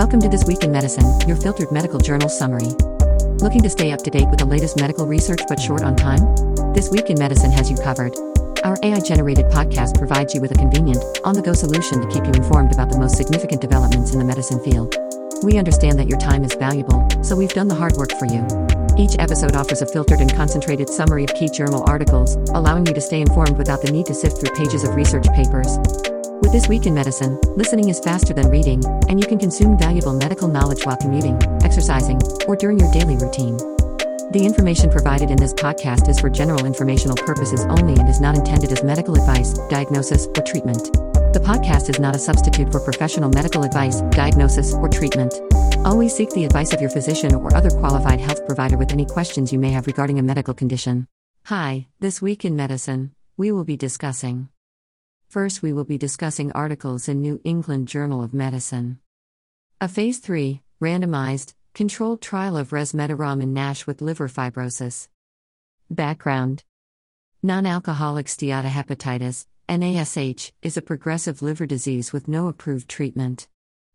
Welcome to This Week in Medicine, your filtered medical journal summary. Looking to stay up to date with the latest medical research but short on time? This Week in Medicine has you covered. Our AI-generated podcast provides you with a convenient, on-the-go solution to keep you informed about the most significant developments in the medicine field. We understand that your time is valuable, so we've done the hard work for you. Each episode offers a filtered and concentrated summary of key journal articles, allowing you to stay informed without the need to sift through pages of research papers. With This Week in Medicine, listening is faster than reading, and you can consume valuable medical knowledge while commuting, exercising, or during your daily routine. The information provided in this podcast is for general informational purposes only and is not intended as medical advice, diagnosis, or treatment. The podcast is not a substitute for professional medical advice, diagnosis, or treatment. Always seek the advice of your physician or other qualified health provider with any questions you may have regarding a medical condition. Hi, This Week in Medicine, we will be discussing. First, we will be discussing articles in New England Journal of Medicine. A Phase 3, randomized, controlled trial of resmetirom in NASH with liver fibrosis. Background. Non-alcoholic steatohepatitis, NASH, is a progressive liver disease with no approved treatment.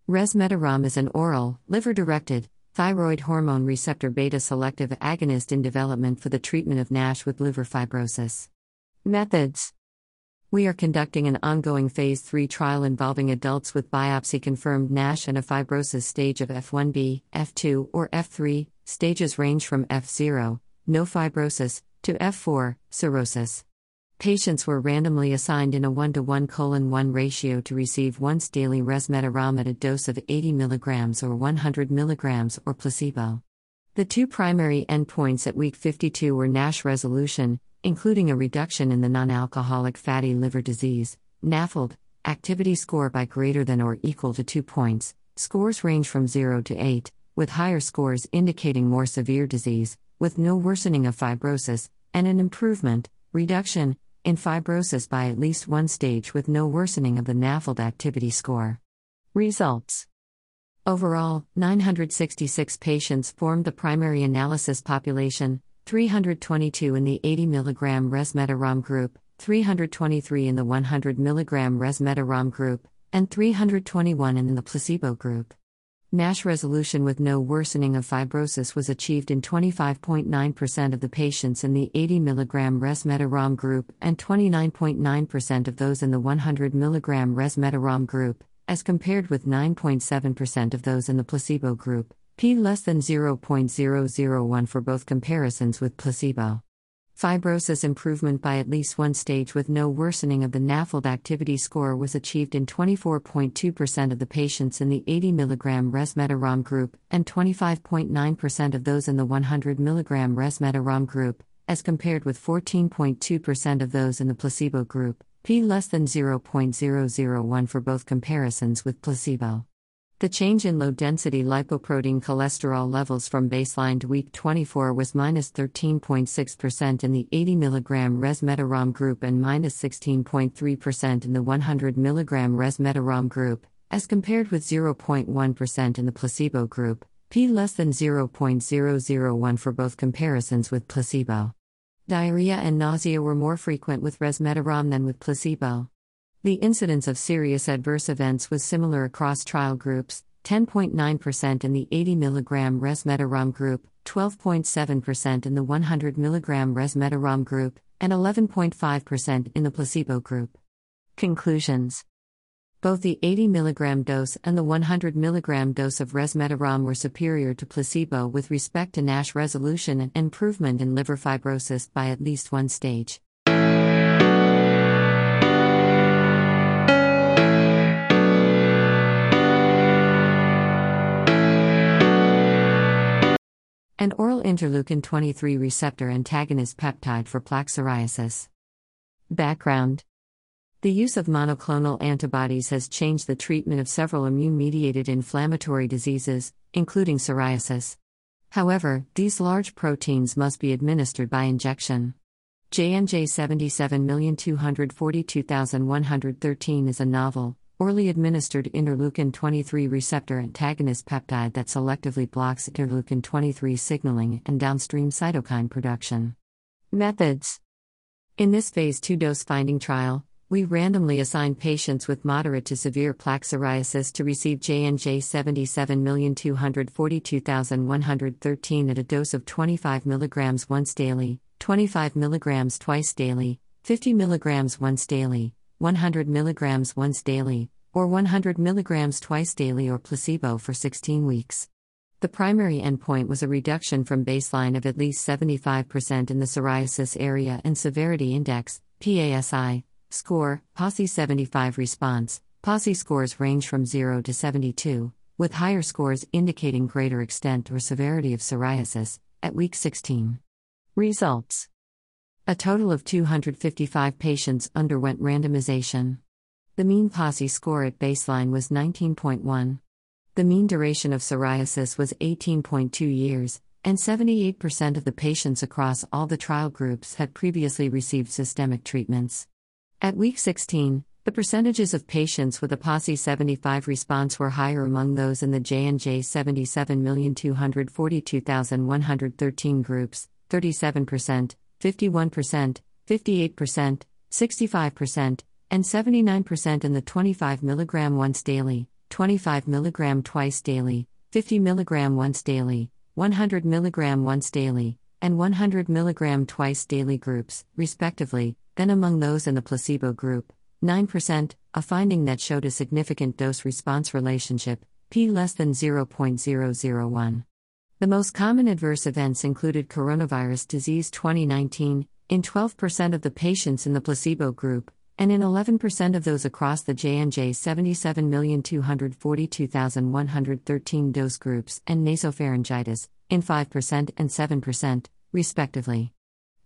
Resmetirom is an oral, liver-directed, thyroid hormone receptor beta-selective agonist in development for the treatment of NASH with liver fibrosis. Methods. We are conducting an ongoing Phase 3 trial involving adults with biopsy-confirmed NASH and a fibrosis stage of F1b, F2, or F3. Stages range from F0, no fibrosis, to F4, cirrhosis. Patients were randomly assigned in a 1:1:1 ratio to receive once daily resmetirom at a dose of 80 mg or 100 mg or placebo. The two primary endpoints at week 52 were NASH resolution, including a reduction in the non-alcoholic fatty liver disease, NAFLD, activity score by greater than or equal to 2 points. Scores range from 0 to 8, with higher scores indicating more severe disease, with no worsening of fibrosis, and an improvement, reduction, in fibrosis by at least one stage with no worsening of the NAFLD activity score. Results. Overall, 966 patients formed the primary analysis population, 322 in the 80 mg resmetirom group, 323 in the 100 mg resmetirom group, and 321 in the placebo group. NASH resolution with no worsening of fibrosis was achieved in 25.9% of the patients in the 80 mg resmetirom group and 29.9% of those in the 100 mg resmetirom group, as compared with 9.7% of those in the placebo group. P less than 0.001 for both comparisons with placebo. Fibrosis improvement by at least one stage with no worsening of the NAFLD activity score was achieved in 24.2% of the patients in the 80 mg resmetirom group and 25.9% of those in the 100 mg resmetirom group, as compared with 14.2% of those in the placebo group, P less than 0.001 for both comparisons with placebo. The change in low-density lipoprotein cholesterol levels from baseline to week 24 was -13.6% in the 80 mg resmetirom group and -16.3% in the 100 mg resmetirom group, as compared with 0.1% in the placebo group, p less than 0.001 for both comparisons with placebo. Diarrhea and nausea were more frequent with resmetirom than with placebo. The incidence of serious adverse events was similar across trial groups, 10.9% in the 80 mg resmetirom group, 12.7% in the 100 mg resmetirom group, and 11.5% in the placebo group. Conclusions. Both the 80 mg dose and the 100 mg dose of resmetirom were superior to placebo with respect to NASH resolution and improvement in liver fibrosis by at least one stage. An oral interleukin-23 receptor antagonist peptide for plaque psoriasis. Background. The use of monoclonal antibodies has changed the treatment of several immune-mediated inflammatory diseases, including psoriasis. However, these large proteins must be administered by injection. JNJ-77242113 is a novel, orally administered interleukin-23 receptor antagonist peptide that selectively blocks interleukin-23 signaling and downstream cytokine production. Methods. In this Phase 2 dose-finding trial, we randomly assign patients with moderate to severe plaque psoriasis to receive JNJ-77242113 at a dose of 25 mg once daily, 25 mg twice daily, 50 mg once daily, 100 mg once daily, or 100 mg twice daily or placebo for 16 weeks. The primary endpoint was a reduction from baseline of at least 75% in the psoriasis area and severity index, PASI, score, PASI 75 response. PASI scores range from 0 to 72, with higher scores indicating greater extent or severity of psoriasis, at week 16. Results: a total of 255 patients underwent randomization. The mean PASI score at baseline was 19.1. The mean duration of psoriasis was 18.2 years, and 78% of the patients across all the trial groups had previously received systemic treatments. At week 16, the percentages of patients with a PASI 75 response were higher among those in the JNJ-77242113 groups, 37%, 51%, 58%, 65%, and 79% in the 25 mg once daily, 25 mg twice daily, 50 mg once daily, 100 mg once daily, and 100 mg twice daily groups, respectively, than among those in the placebo group, 9%, a finding that showed a significant dose-response relationship, p less than 0.001. The most common adverse events included coronavirus disease 2019, in 12% of the patients in the placebo group, and in 11% of those across the JNJ-77242113 dose groups and nasopharyngitis, in 5% and 7%, respectively.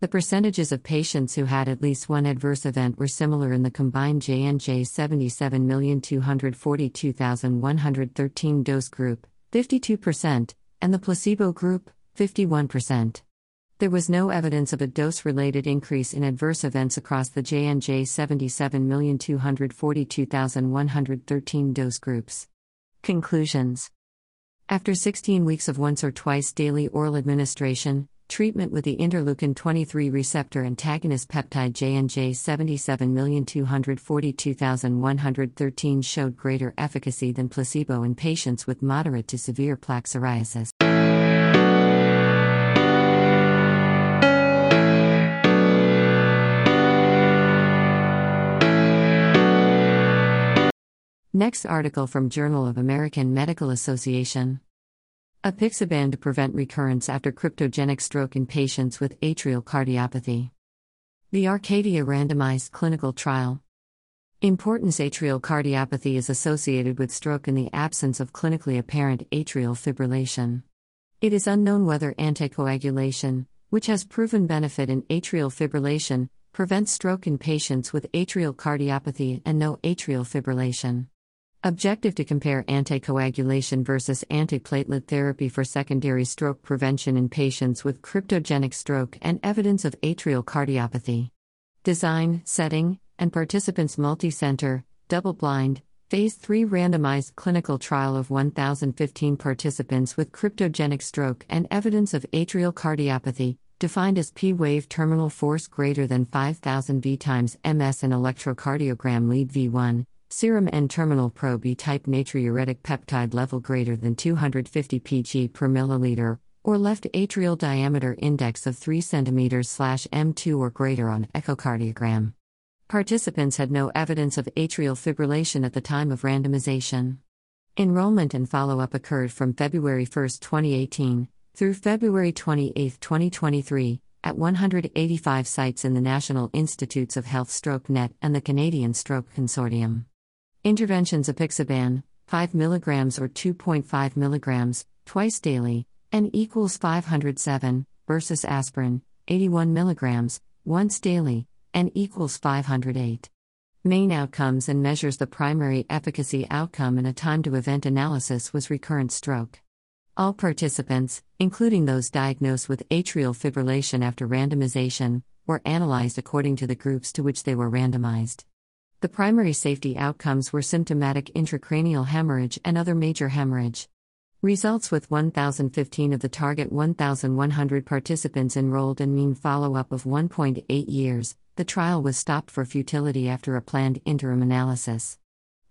The percentages of patients who had at least one adverse event were similar in the combined JNJ-77242113 dose group, 52%, and the placebo group, 51%. There was no evidence of a dose-related increase in adverse events across the JNJ-77242113 dose groups. Conclusions: after 16 weeks of once or twice daily oral administration, treatment with the interleukin-23 receptor antagonist peptide JNJ-77242113 showed greater efficacy than placebo in patients with moderate to severe plaque psoriasis. Next article from Journal of American Medical Association. Apixaban to prevent recurrence after cryptogenic stroke in patients with atrial cardiopathy. The Arcadia randomized clinical trial. Importance: atrial cardiopathy is associated with stroke in the absence of clinically apparent atrial fibrillation. It is unknown whether anticoagulation, which has proven benefit in atrial fibrillation, prevents stroke in patients with atrial cardiopathy and no atrial fibrillation. Objective: to compare anticoagulation versus antiplatelet therapy for secondary stroke prevention in patients with cryptogenic stroke and evidence of atrial cardiopathy. Design, setting, and participants: multicenter, double-blind, phase 3 randomized clinical trial of 1,015 participants with cryptogenic stroke and evidence of atrial cardiopathy, defined as P-wave terminal force greater than 5,000 V times MS in electrocardiogram lead V1. Serum N-terminal pro-B-type natriuretic peptide level greater than 250 pg per milliliter, or left atrial diameter index of 3 cm/m2 or greater on echocardiogram. Participants had no evidence of atrial fibrillation at the time of randomization. Enrollment and follow-up occurred from February 1, 2018, through February 28, 2023, at 185 sites in the National Institutes of Health Stroke Net and the Canadian Stroke Consortium. Interventions: apixaban, 5 mg or 2.5 mg, twice daily, N equals 507, versus aspirin, 81 mg, once daily, N equals 508. Main outcomes and measures: the primary efficacy outcome in a time-to-event analysis was recurrent stroke. All participants, including those diagnosed with atrial fibrillation after randomization, were analyzed according to the groups to which they were randomized. The primary safety outcomes were symptomatic intracranial hemorrhage and other major hemorrhage. Results: with 1,015 of the target 1,100 participants enrolled and mean follow-up of 1.8 years, the trial was stopped for futility after a planned interim analysis.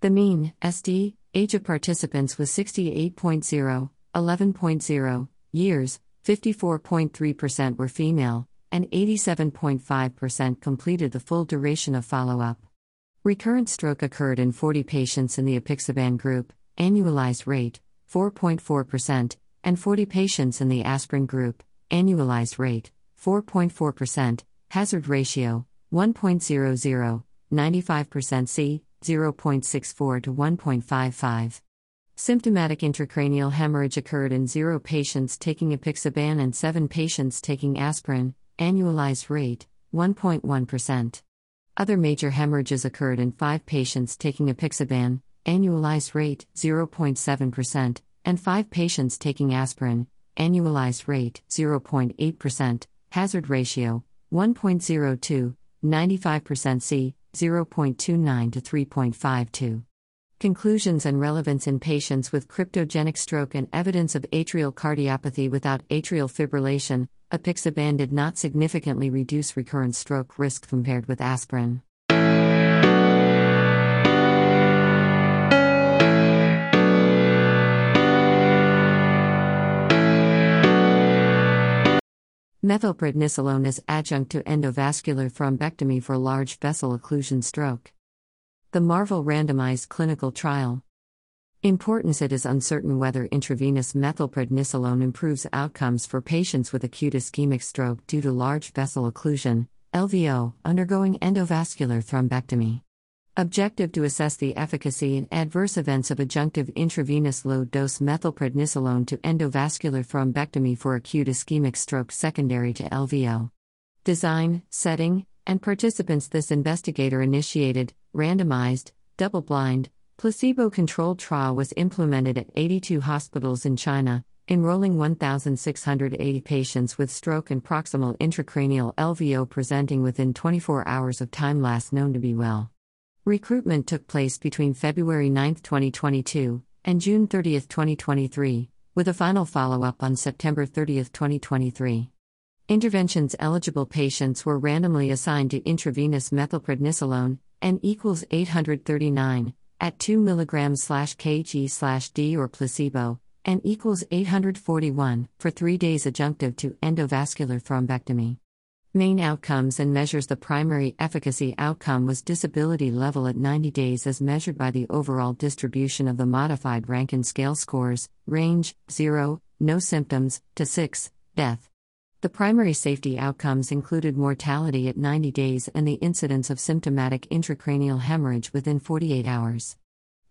The mean (SD) age of participants was 68.0, 11.0 years, 54.3% were female, and 87.5% completed the full duration of follow-up. Recurrent stroke occurred in 40 patients in the Apixaban group, annualized rate, 4.4%, and 40 patients in the aspirin group, annualized rate, 4.4%, hazard ratio, 1.00, 95% C, 0.64 to 1.55. Symptomatic intracranial hemorrhage occurred in 0 patients taking Apixaban and 7 patients taking aspirin, annualized rate, 1.1%. Other major hemorrhages occurred in 5 patients taking Apixaban, annualized rate, 0.7%, and 5 patients taking aspirin, annualized rate, 0.8%, hazard ratio, 1.02, 95% C, 0.29 to 3.52. Conclusions and relevance in patients with cryptogenic stroke and evidence of atrial cardiopathy without atrial fibrillation. Apixaban did not significantly reduce recurrent stroke risk compared with aspirin. Methylprednisolone as adjunct to endovascular thrombectomy for large vessel occlusion stroke. The Marvel randomized clinical trial. Importance: it is uncertain whether intravenous methylprednisolone improves outcomes for patients with acute ischemic stroke due to large vessel occlusion, LVO, undergoing endovascular thrombectomy. Objective: to assess the efficacy and adverse events of adjunctive intravenous low-dose methylprednisolone to endovascular thrombectomy for acute ischemic stroke secondary to LVO. Design, setting, and participants: this investigator-initiated, randomized, double-blind, placebo-controlled trial was implemented at 82 hospitals in China, enrolling 1,680 patients with stroke and proximal intracranial LVO presenting within 24 hours of time last known to be well. Recruitment took place between February 9, 2022, and June 30, 2023, with a final follow-up on September 30, 2023. Interventions: eligible patients were randomly assigned to intravenous methylprednisolone, N equals 839, at 2 mg/kg/d or placebo, N equals 841, for 3 days adjunctive to endovascular thrombectomy. Main outcomes and measures: the primary efficacy outcome was disability level at 90 days as measured by the overall distribution of the modified Rankin scale scores, range, 0, no symptoms, to 6, death. The primary safety outcomes included mortality at 90 days and the incidence of symptomatic intracranial hemorrhage within 48 hours.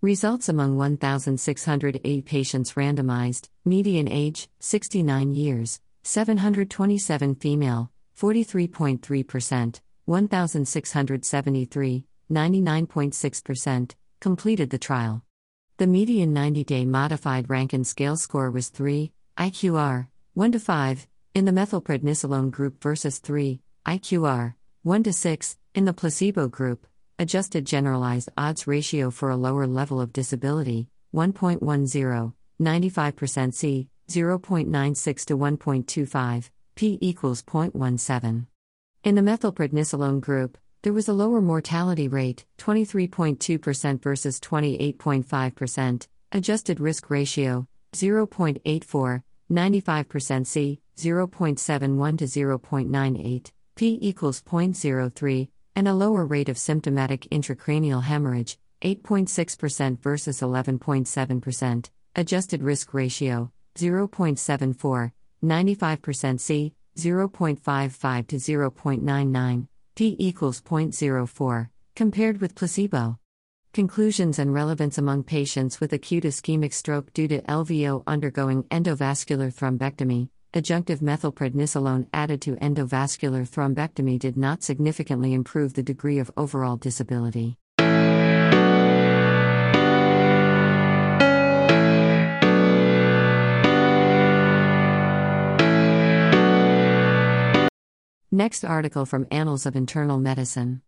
Results among 1,608 patients randomized, median age, 69 years, 727 female, 43.3%, 1,673, 99.6%, completed the trial. The median 90-day modified Rankin scale score was 3, IQR, 1 to 5, in the methylprednisolone group versus 3, IQR, 1 to 6, in the placebo group. Adjusted generalized odds ratio for a lower level of disability, 1.10, 95% C, 0.96 to 1.25, P equals 0.17. In the methylprednisolone group, there was a lower mortality rate, 23.2% versus 28.5%, adjusted risk ratio, 0.84, 95% C, 0.71 to 0.98, P equals 0.03, and a lower rate of symptomatic intracranial hemorrhage, 8.6% versus 11.7%, adjusted risk ratio, 0.74, 95% C, 0.55 to 0.99, P equals 0.04, compared with placebo. Conclusions and relevance: among patients with acute ischemic stroke due to LVO undergoing endovascular thrombectomy, adjunctive methylprednisolone added to endovascular thrombectomy did not significantly improve the degree of overall disability. Next article from Annals of Internal Medicine.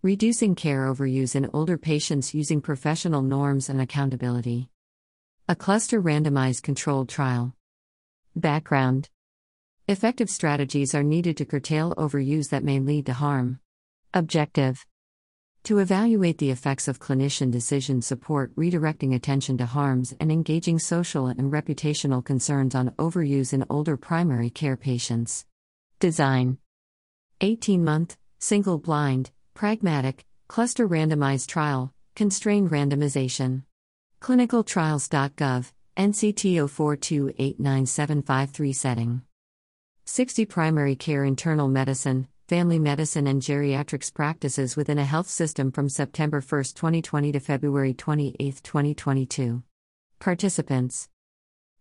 Reducing care overuse in older patients using professional norms and accountability. A cluster randomized controlled trial. Background: effective strategies are needed to curtail overuse that may lead to harm. Objective: to evaluate the effects of clinician decision support, redirecting attention to harms and engaging social and reputational concerns on overuse in older primary care patients. Design: 18-month, single-blind, pragmatic, cluster randomized trial, constrained randomization. ClinicalTrials.gov, NCT04289753 setting. 60 primary care internal medicine, family medicine and geriatrics practices within a health system from September 1, 2020 to February 28, 2022. Participants: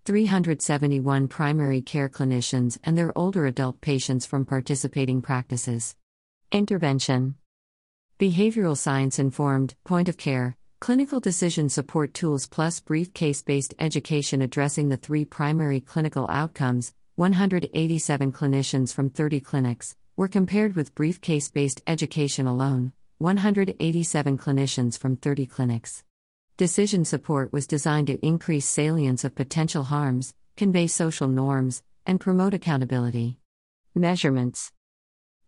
371 primary care clinicians and their older adult patients from participating practices. Intervention: behavioral science-informed, point-of-care, clinical decision support tools plus brief case-based education addressing the three primary clinical outcomes. 187 clinicians from 30 clinics were compared with brief case-based education alone, 187 clinicians from 30 clinics. Decision support was designed to increase salience of potential harms, convey social norms, and promote accountability. Measurements: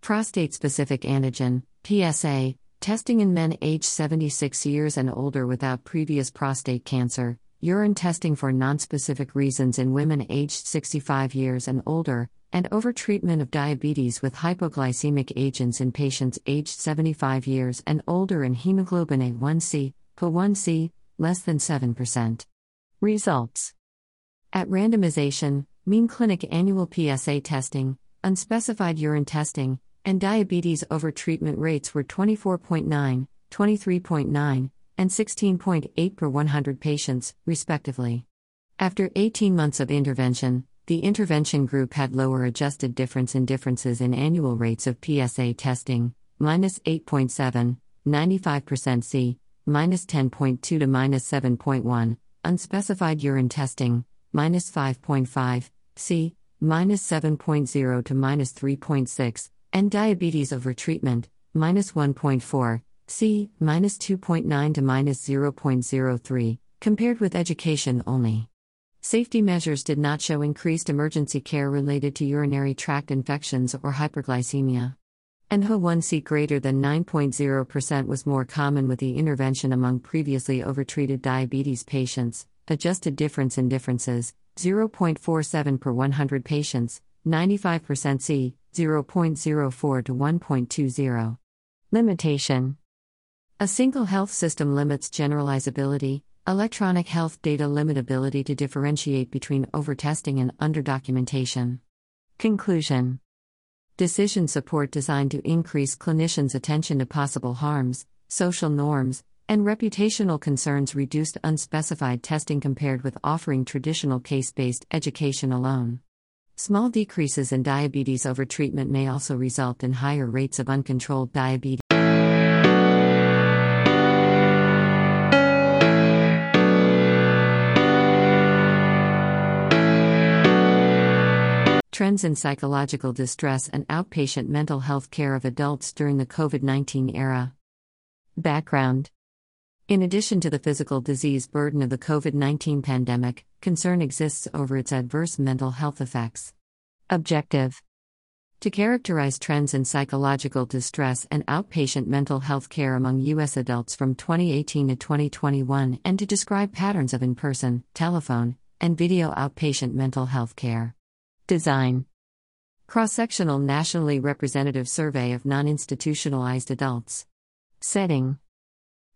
prostate-specific antigen, PSA, testing in men aged 76 years and older without previous prostate cancer, urine testing for nonspecific reasons in women aged 65 years and older, and overtreatment of diabetes with hypoglycemic agents in patients aged 75 years and older and hemoglobin A1c, PA1c, less than 7%. Results: at randomization, mean clinic annual PSA testing, unspecified urine testing, and diabetes overtreatment rates were 24.9, 23.9, and 16.8 per 100 patients, respectively. After 18 months of intervention, the intervention group had lower adjusted difference in differences in annual rates of PSA testing, minus 8.7, 95% C, minus 10.2 to minus 7.1, unspecified urine testing, minus 5.5, C, minus 7.0 to minus 3.6, and diabetes overtreatment, minus 1.4, C, minus 2.9 to minus 0.03, compared with education only. Safety measures did not show increased emergency care related to urinary tract infections or hyperglycemia. And HA1C greater than 9.0% was more common with the intervention among previously overtreated diabetes patients. Adjusted difference in differences, 0.47 per 100 patients, 95% C, 0.04 to 1.20. Limitation: a single health system limits generalizability. Electronic health data limitability to differentiate between overtesting and underdocumentation. Conclusion: decision support designed to increase clinicians' attention to possible harms, social norms, and reputational concerns reduced unspecified testing compared with offering traditional case-based education alone. Small decreases in diabetes overtreatment may also result in higher rates of uncontrolled diabetes. Trends in psychological distress and outpatient mental health care of adults during the COVID-19 era. Background: in addition to the physical disease burden of the COVID-19 pandemic, concern exists over its adverse mental health effects. Objective: to characterize trends in psychological distress and outpatient mental health care among U.S. adults from 2018 to 2021 and to describe patterns of in-person, telephone, and video outpatient mental health care. Design: cross-sectional nationally representative survey of non-institutionalized adults. Setting: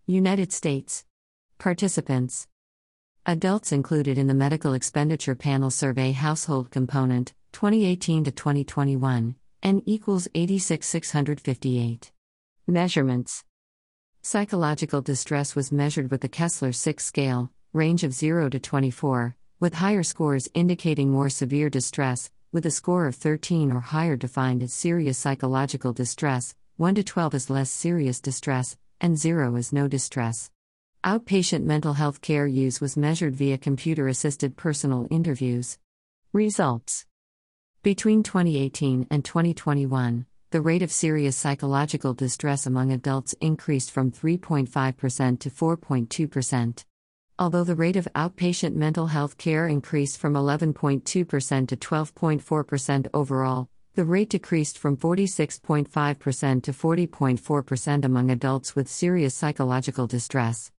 United States. Participants: adults included in the Medical Expenditure Panel Survey Household Component, 2018 to 2021, N equals 86,658. Measurements: psychological distress was measured with the Kessler-6 scale, range of 0 to 24. With higher scores indicating more severe distress, with a score of 13 or higher defined as serious psychological distress, 1 to 12 as less serious distress, and 0 as no distress. Outpatient mental health care use was measured via computer-assisted personal interviews. Results: between 2018 and 2021, the rate of serious psychological distress among adults increased from 3.5% to 4.2%. Although the rate of outpatient mental health care increased from 11.2% to 12.4% overall, The rate decreased from 46.5% to 40.4% among adults with serious psychological distress.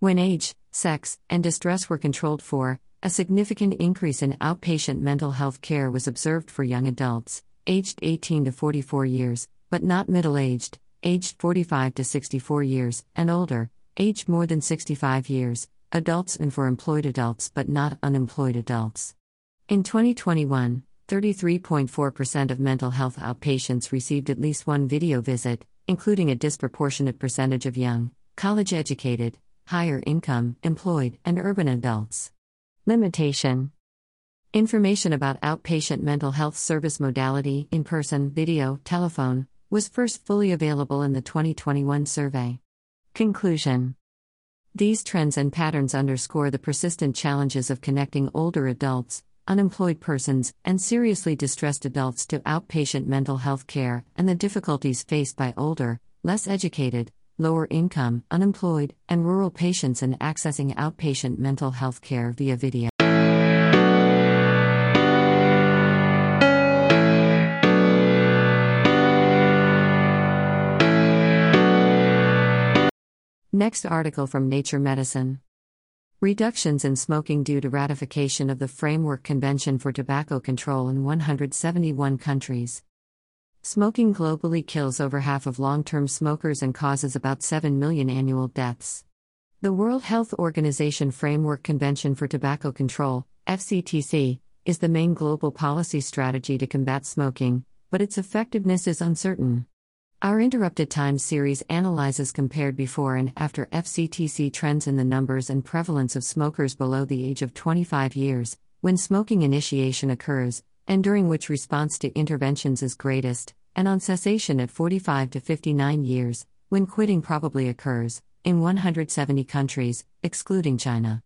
When age, sex, and distress were controlled for, a significant increase in outpatient mental health care was observed for young adults, aged 18 to 44 years, but not middle-aged, aged 45 to 64 years, and older, aged more than 65 years, adults and for employed adults but not unemployed adults. In 2021, 33.4% of mental health outpatients received at least one video visit, including a disproportionate percentage of young, college-educated, higher-income, employed, and urban adults. Limitation. Information about outpatient mental health service modality, in-person, video, telephone, was first fully available in the 2021 survey. Conclusion. These trends and patterns underscore the persistent challenges of connecting older adults, unemployed persons, and seriously distressed adults to outpatient mental health care, and the difficulties faced by older, less educated, lower income, unemployed, and rural patients in accessing outpatient mental health care via video. Next article from Nature Medicine. Reductions in smoking due to ratification of the Framework Convention for Tobacco Control in 171 countries. Smoking globally kills over half of long-term smokers and causes about 7 million annual deaths. The World Health Organization Framework Convention for Tobacco Control, FCTC, is the main global policy strategy to combat smoking, but its effectiveness is uncertain. Our Interrupted Time series analyzes compared before and after FCTC trends in the numbers and prevalence of smokers below the age of 25 years, when smoking initiation occurs, and during which response to interventions is greatest, and on cessation at 45 to 59 years, when quitting probably occurs, in 170 countries, excluding China.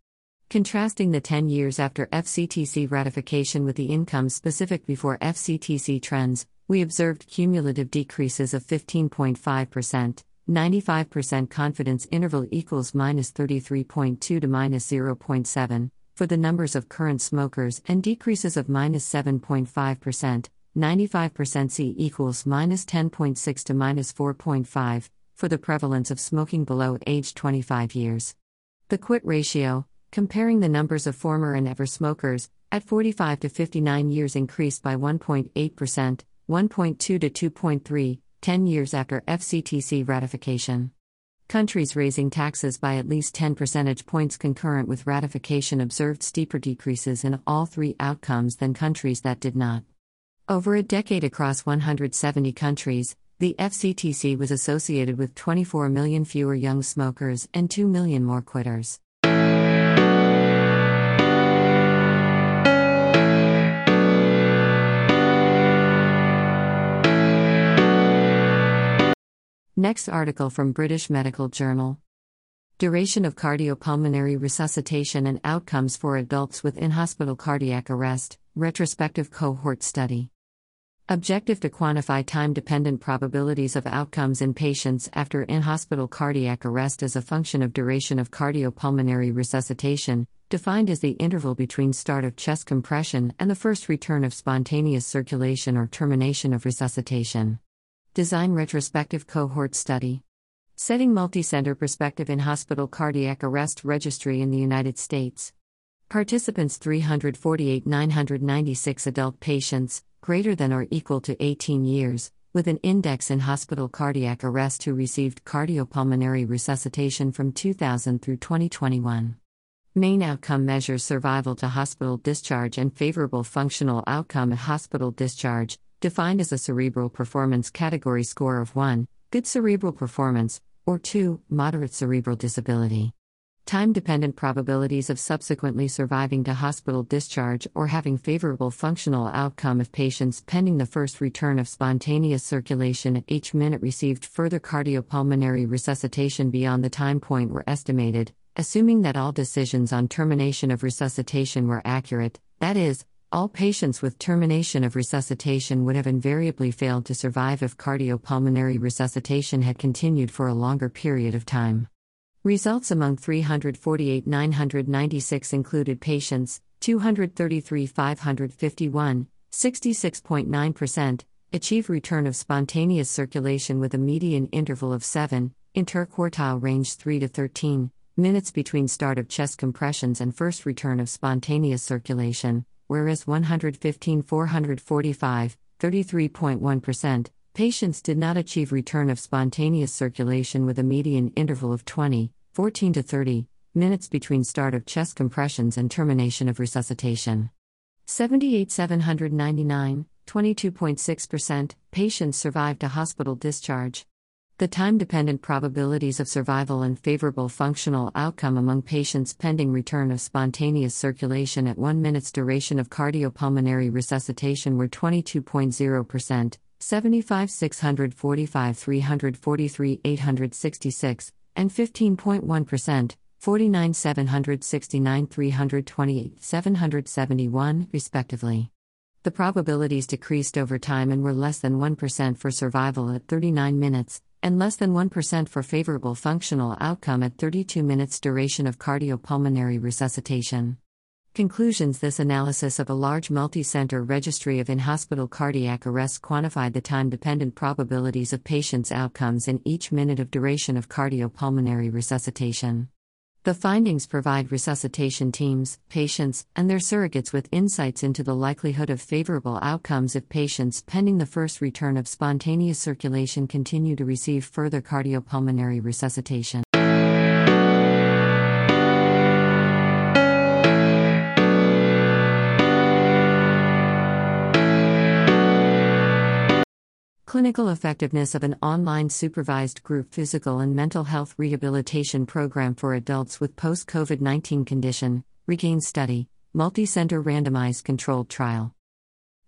Contrasting the 10 years after FCTC ratification with the income-specific before FCTC trends, we observed cumulative decreases of 15.5%, 95% confidence interval equals -33.2 to -0.7, for the numbers of current smokers and decreases of -7.5%, 95% C equals -10.6 to -4.5, for the prevalence of smoking below age 25 years. The quit ratio, comparing the numbers of former and ever smokers, at 45 to 59 years increased by 1.8%, 1.2 to 2.3, 10 years after FCTC ratification. Countries raising taxes by at least 10 percentage points concurrent with ratification observed steeper decreases in all three outcomes than countries that did not. Over a decade across 170 countries, the FCTC was associated with 24 million fewer young smokers and 2 million more quitters. Next article from British Medical Journal. Duration of cardiopulmonary resuscitation and outcomes for adults with in-hospital cardiac arrest, retrospective cohort study. Objective to quantify time-dependent probabilities of outcomes in patients after in-hospital cardiac arrest as a function of duration of cardiopulmonary resuscitation, defined as the interval between start of chest compression and the first return of spontaneous circulation or termination of resuscitation. Design retrospective cohort study. Setting multicenter prospective in-hospital cardiac arrest registry in the United States. Participants 348,996 adult patients, greater than or equal to 18 years, with an index in-hospital cardiac arrest who received cardiopulmonary resuscitation from 2000 through 2021. Main outcome measures: survival to hospital discharge and favorable functional outcome at hospital discharge, defined as a cerebral performance category score of 1, good cerebral performance, or 2, moderate cerebral disability. Time-dependent probabilities of subsequently surviving to hospital discharge or having favorable functional outcome of patients pending the first return of spontaneous circulation at each minute received further cardiopulmonary resuscitation beyond the time point were estimated, assuming that all decisions on termination of resuscitation were accurate, that is, all patients with termination of resuscitation would have invariably failed to survive if cardiopulmonary resuscitation had continued for a longer period of time. Results among 348,996 included patients, 233,551, 66.9%, achieve return of spontaneous circulation with a median interval of 7, interquartile range 3 to 13, minutes between start of chest compressions and first return of spontaneous circulation, whereas 115-445, 33.1%, patients did not achieve return of spontaneous circulation with a median interval of 20, 14 to 30, minutes between start of chest compressions and termination of resuscitation. 78,799, 22.6%, patients survived a hospital discharge. The time-dependent probabilities of survival and favorable functional outcome among patients pending return of spontaneous circulation at 1 minute's duration of cardiopulmonary resuscitation were 22.0%, 75,645, 343, 866, and 15.1%, 49,769, 328, 771, respectively. The probabilities decreased over time and were less than 1% for survival at 39 minutes, and less than 1% for favorable functional outcome at 32 minutes duration of cardiopulmonary resuscitation. Conclusions: this analysis of a large multi-center registry of in-hospital cardiac arrests quantified the time-dependent probabilities of patients' outcomes in each minute of duration of cardiopulmonary resuscitation. The findings provide resuscitation teams, patients, and their surrogates with insights into the likelihood of favorable outcomes if patients pending the first return of spontaneous circulation continue to receive further cardiopulmonary resuscitation. Clinical effectiveness of an online supervised group physical and mental health rehabilitation program for adults with post-COVID-19 condition, REGAIN study, multicenter randomized controlled trial.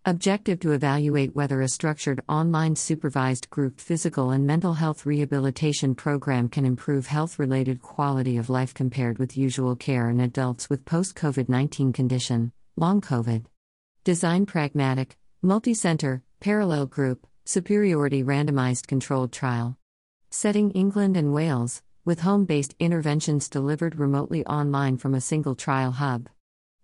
Objective: to evaluate whether a structured online supervised group physical and mental health rehabilitation program can improve health-related quality of life compared with usual care in adults with post-COVID-19 condition, long COVID. Design: pragmatic, multicenter, parallel group, superiority randomized controlled trial. Setting: England and Wales, with home-based interventions delivered remotely online from a single trial hub.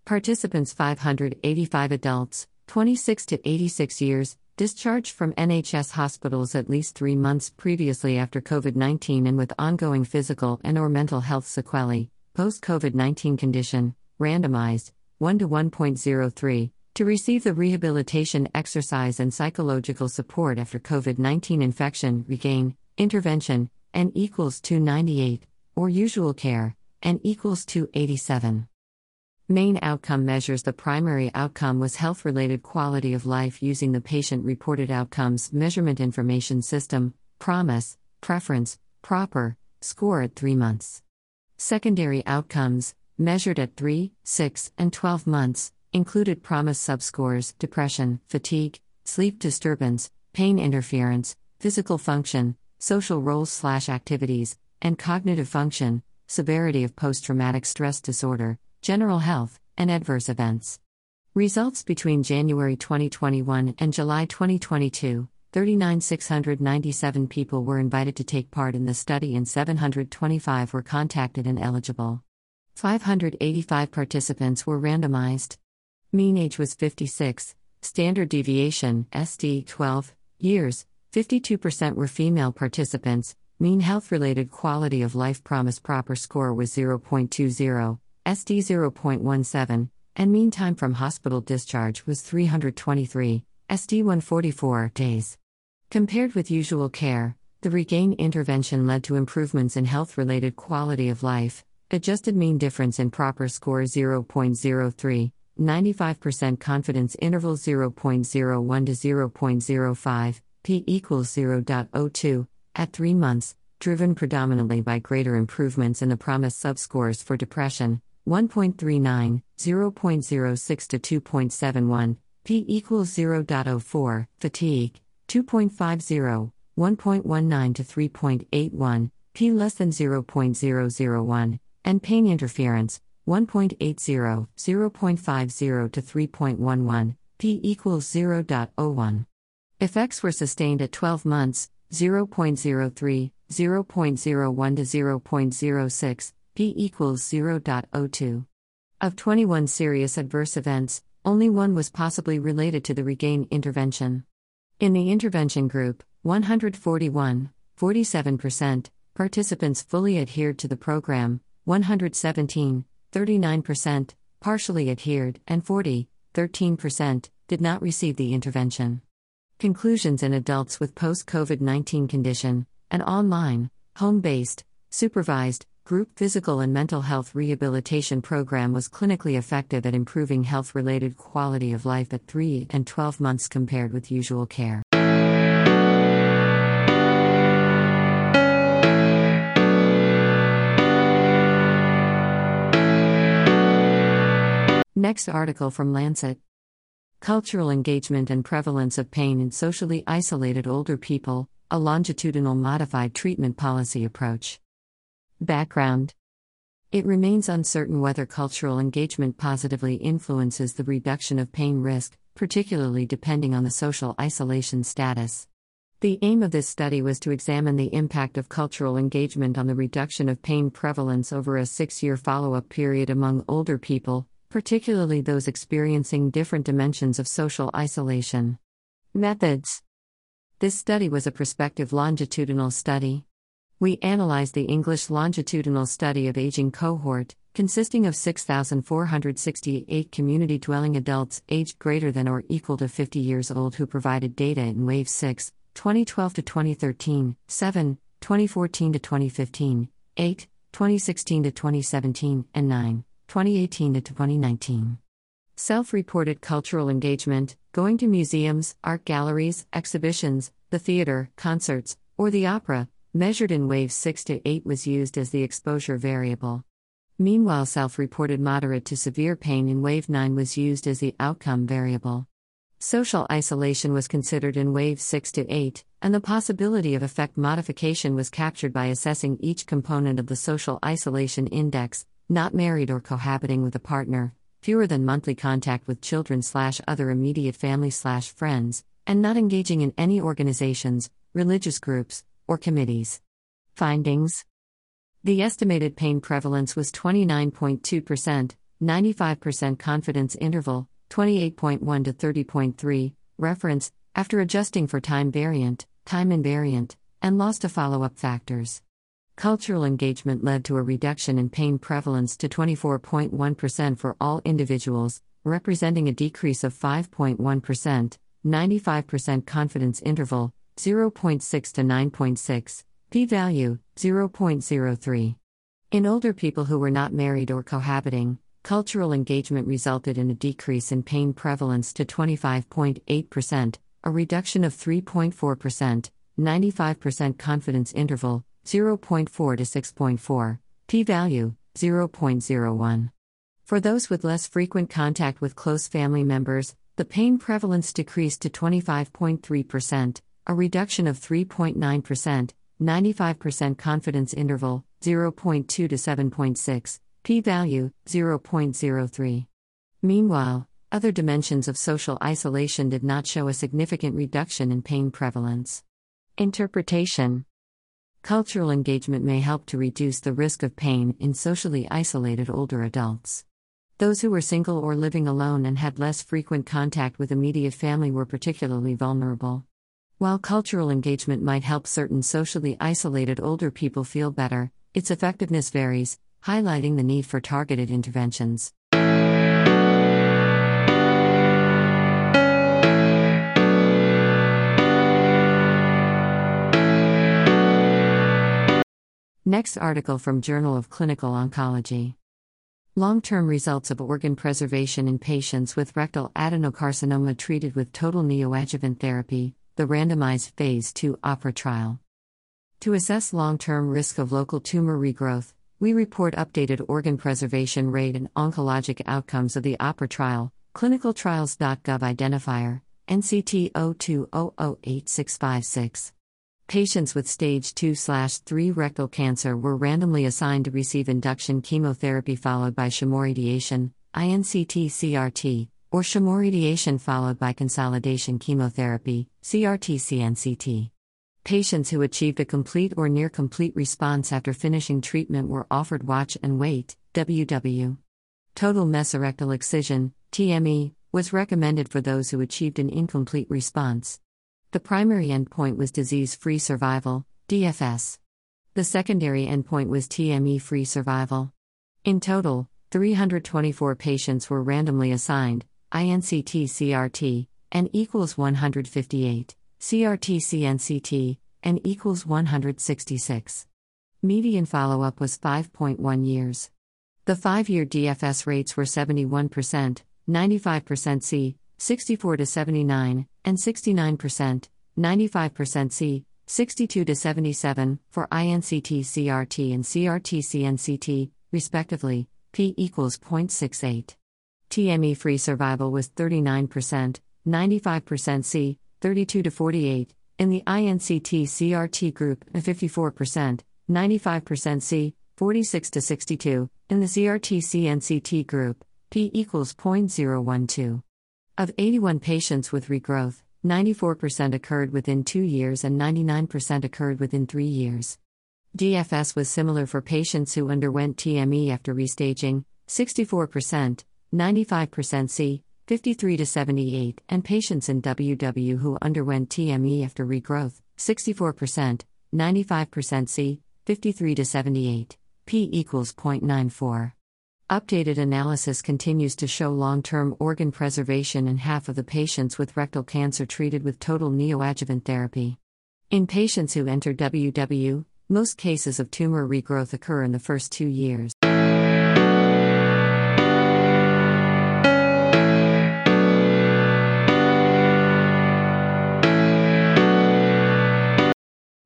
Participants: 585 adults, 26 to 86 years, discharged from NHS hospitals at least 3 months previously after COVID-19 and with ongoing physical and/or mental health sequelae, post-COVID-19 condition, randomized, 1 to 1.03. to receive the rehabilitation exercise and psychological support after COVID-19 infection, REGAIN, intervention, N = 298, or usual care, N = 287. Main outcome measures: the primary outcome was health-related quality of life using the Patient-Reported Outcomes Measurement Information System, PROMIS, preference, proper, score at 3 months. Secondary outcomes, measured at 3, 6, and 12 months, included PROMIS subscores: depression, fatigue, sleep disturbance, pain interference, physical function, social roles/activities, and cognitive function, severity of post-traumatic stress disorder, general health, and adverse events. Results: between January 2021 and July 2022, 39,697 people were invited to take part in the study and 725 were contacted and eligible. 585 participants were randomized. Mean age was 56, standard deviation (SD) 12 years, 52% were female participants. Mean health-related quality of life PROMIS proper score was 0.20, SD 0.17, and mean time from hospital discharge was 323, SD 144 days. Compared with usual care, the REGAIN intervention led to improvements in health-related quality of life. Adjusted mean difference in proper score 0.03. 95% confidence interval 0.01 to 0.05, p = 0.02, at 3 months, driven predominantly by greater improvements in the PROMIS subscores for depression, 1.39, 0.06 to 2.71, p = 0.04, fatigue, 2.50, 1.19 to 3.81, p < 0.001, and pain interference, 1.80, 0.50 to 3.11, p = 0.01. Effects were sustained at 12 months, 0.03, 0.01 to 0.06, p = 0.02. Of 21 serious adverse events, only one was possibly related to the REGAIN intervention. In the intervention group, 141, 47%, participants fully adhered to the program, 117, 39%, partially adhered, and 40, 13%, did not receive the intervention. Conclusions in adults with post-COVID-19 condition, an online, home-based, supervised, group physical and mental health rehabilitation program was clinically effective at improving health-related quality of life at 3 and 12 months compared with usual care. Next article from Lancet. Cultural engagement and prevalence of pain in socially isolated older people, a longitudinal modified treatment policy approach. Background. It remains uncertain whether cultural engagement positively influences the reduction of pain risk, particularly depending on the social isolation status. The aim of this study was to examine the impact of cultural engagement on the reduction of pain prevalence over a 6-year follow-up period among older people, particularly those experiencing different dimensions of social isolation. Methods. This study was a prospective longitudinal study. We analyzed the English longitudinal study of aging cohort, consisting of 6,468 community-dwelling adults aged greater than or equal to 50 years old who provided data in Wave 6, 2012 to 2013, 7, 2014 to 2015, 8, 2016 to 2017, and 9, 2018 to 2019. Self-reported cultural engagement, going to museums, art galleries, exhibitions, the theater, concerts, or the opera, measured in waves 6 to 8 was used as the exposure variable. Meanwhile, self-reported moderate to severe pain in wave 9 was used as the outcome variable. Social isolation was considered in waves 6 to 8, and the possibility of effect modification was captured by assessing each component of the social isolation index, not married or cohabiting with a partner, fewer than monthly contact with children/other immediate family/friends, and not engaging in any organizations, religious groups, or committees. Findings. The estimated pain prevalence was 29.2%, 95% confidence interval, 28.1 to 30.3, reference, after adjusting for time variant, time invariant, and loss to follow-up factors. Cultural engagement led to a reduction in pain prevalence to 24.1% for all individuals, representing a decrease of 5.1%, 95% confidence interval, 0.6 to 9.6, p-value, 0.03. In older people who were not married or cohabiting, cultural engagement resulted in a decrease in pain prevalence to 25.8%, a reduction of 3.4%, 95% confidence interval, 0.4 to 6.4, p-value, 0.01. For those with less frequent contact with close family members, the pain prevalence decreased to 25.3%, a reduction of 3.9%, 95% confidence interval, 0.2 to 7.6, p-value, 0.03. Meanwhile, other dimensions of social isolation did not show a significant reduction in pain prevalence. Interpretation. Cultural engagement may help to reduce the risk of pain in socially isolated older adults. Those who were single or living alone and had less frequent contact with immediate family were particularly vulnerable. While cultural engagement might help certain socially isolated older people feel better, its effectiveness varies, highlighting the need for targeted interventions. Next article from Journal of Clinical Oncology. Long-term results of organ preservation in patients with rectal adenocarcinoma treated with total neoadjuvant therapy, the randomized Phase 2 OPRA trial. To assess long-term risk of local tumor regrowth, we report updated organ preservation rate and oncologic outcomes of the OPRA trial, clinicaltrials.gov identifier, NCT 020086556. Patients with stage 2/3 rectal cancer were randomly assigned to receive induction chemotherapy followed by chemoradiation, INCT-CRT, or chemoradiation followed by consolidation chemotherapy, CRT-CNCT. Patients who achieved a complete or near-complete response after finishing treatment were offered watch and wait, WW. Total mesorectal excision, TME, was recommended for those who achieved an incomplete response. The primary endpoint was disease-free survival, DFS. The secondary endpoint was TME-free survival. In total, 324 patients were randomly assigned, INCT-CRT, N equals 158, CRT-CNCT, N equals 166. Median follow-up was 5.1 years. The 5-year DFS rates were 71%, 95% C, 64-79, and 69%, 95% C, 62-77, for INCT-CRT and CRT-CNCT, respectively, P equals 0.68. TME-free survival was 39%, 95% C, 32-48, in the INCT-CRT group, 54%, 95% C, 46-62, in the CRT-CNCT group, P equals 0.012. Of 81 patients with regrowth, 94% occurred within 2 years and 99% occurred within 3 years. DFS was similar for patients who underwent TME after restaging, 64%, 95% C, 53-78, and patients in WW who underwent TME after regrowth, 64%, 95% C, 53-78, P equals 0.94. Updated analysis continues to show long-term organ preservation in half of the patients with rectal cancer treated with total neoadjuvant therapy. In patients who enter WW, most cases of tumor regrowth occur in the first 2 years.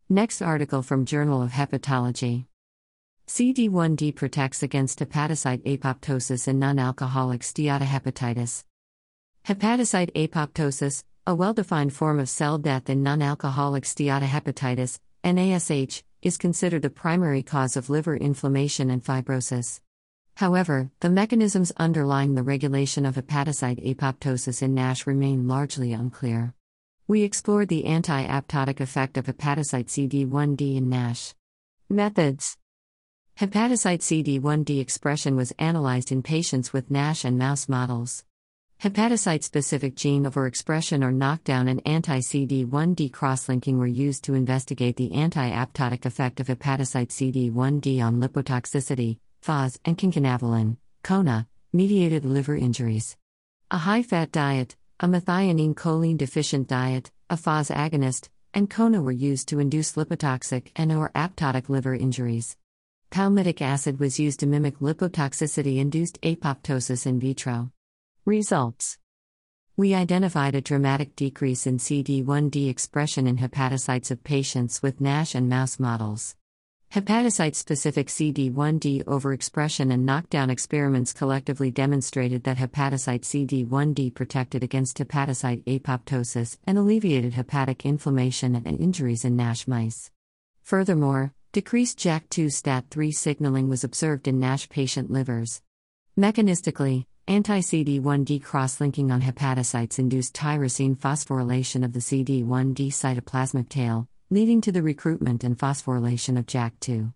Next article from Journal of Hepatology. CD1d protects against hepatocyte apoptosis in non-alcoholic steatohepatitis. Hepatocyte apoptosis, a well-defined form of cell death in non-alcoholic steatohepatitis, NASH, is considered the primary cause of liver inflammation and fibrosis. However, the mechanisms underlying the regulation of hepatocyte apoptosis in NASH remain largely unclear. We explored the anti-apoptotic effect of hepatocyte CD1d in NASH. Methods. Hepatocyte CD1d expression was analyzed in patients with NASH and mouse models. Hepatocyte-specific gene overexpression or knockdown and anti-CD1d cross-linking were used to investigate the anti-apoptotic effect of hepatocyte CD1d on lipotoxicity, FOS and concanavalin, CONA-mediated liver injuries. A high-fat diet, a methionine-choline-deficient diet, a FOS agonist, and CONA were used to induce lipotoxic and/or apoptotic liver injuries. Palmitic acid was used to mimic lipotoxicity-induced apoptosis in vitro. Results. We identified a dramatic decrease in CD1d expression in hepatocytes of patients with NASH and mouse models. Hepatocyte-specific CD1d overexpression and knockdown experiments collectively demonstrated that hepatocyte CD1d protected against hepatocyte apoptosis and alleviated hepatic inflammation and injuries in NASH mice. Furthermore, decreased JAK2-STAT3 signaling was observed in NASH patient livers. Mechanistically, anti-CD1d cross-linking on hepatocytes induced tyrosine phosphorylation of the CD1d cytoplasmic tail, leading to the recruitment and phosphorylation of JAK2.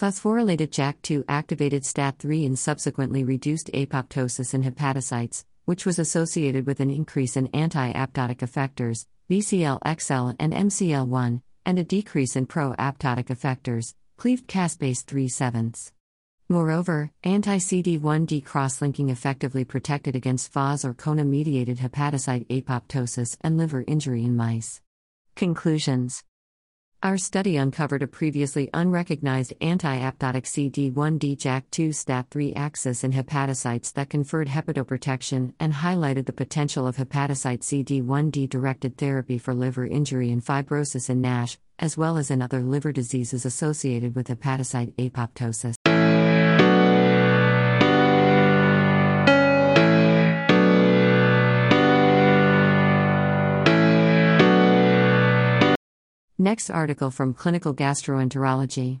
Phosphorylated JAK2 activated STAT3 and subsequently reduced apoptosis in hepatocytes, which was associated with an increase in anti-apoptotic effectors, BCL-XL and MCL1, and a decrease in pro-apoptotic effectors, cleaved caspase 3/7. Moreover, anti-CD1d cross-linking effectively protected against FOS or CONA-mediated hepatocyte apoptosis and liver injury in mice. Conclusions. Our study uncovered a previously unrecognized anti-apoptotic CD1d JAK2-STAT3 axis in hepatocytes that conferred hepatoprotection and highlighted the potential of hepatocyte CD1d-directed therapy for liver injury and fibrosis in NASH, as well as in other liver diseases associated with hepatocyte apoptosis. Next article from Clinical Gastroenterology.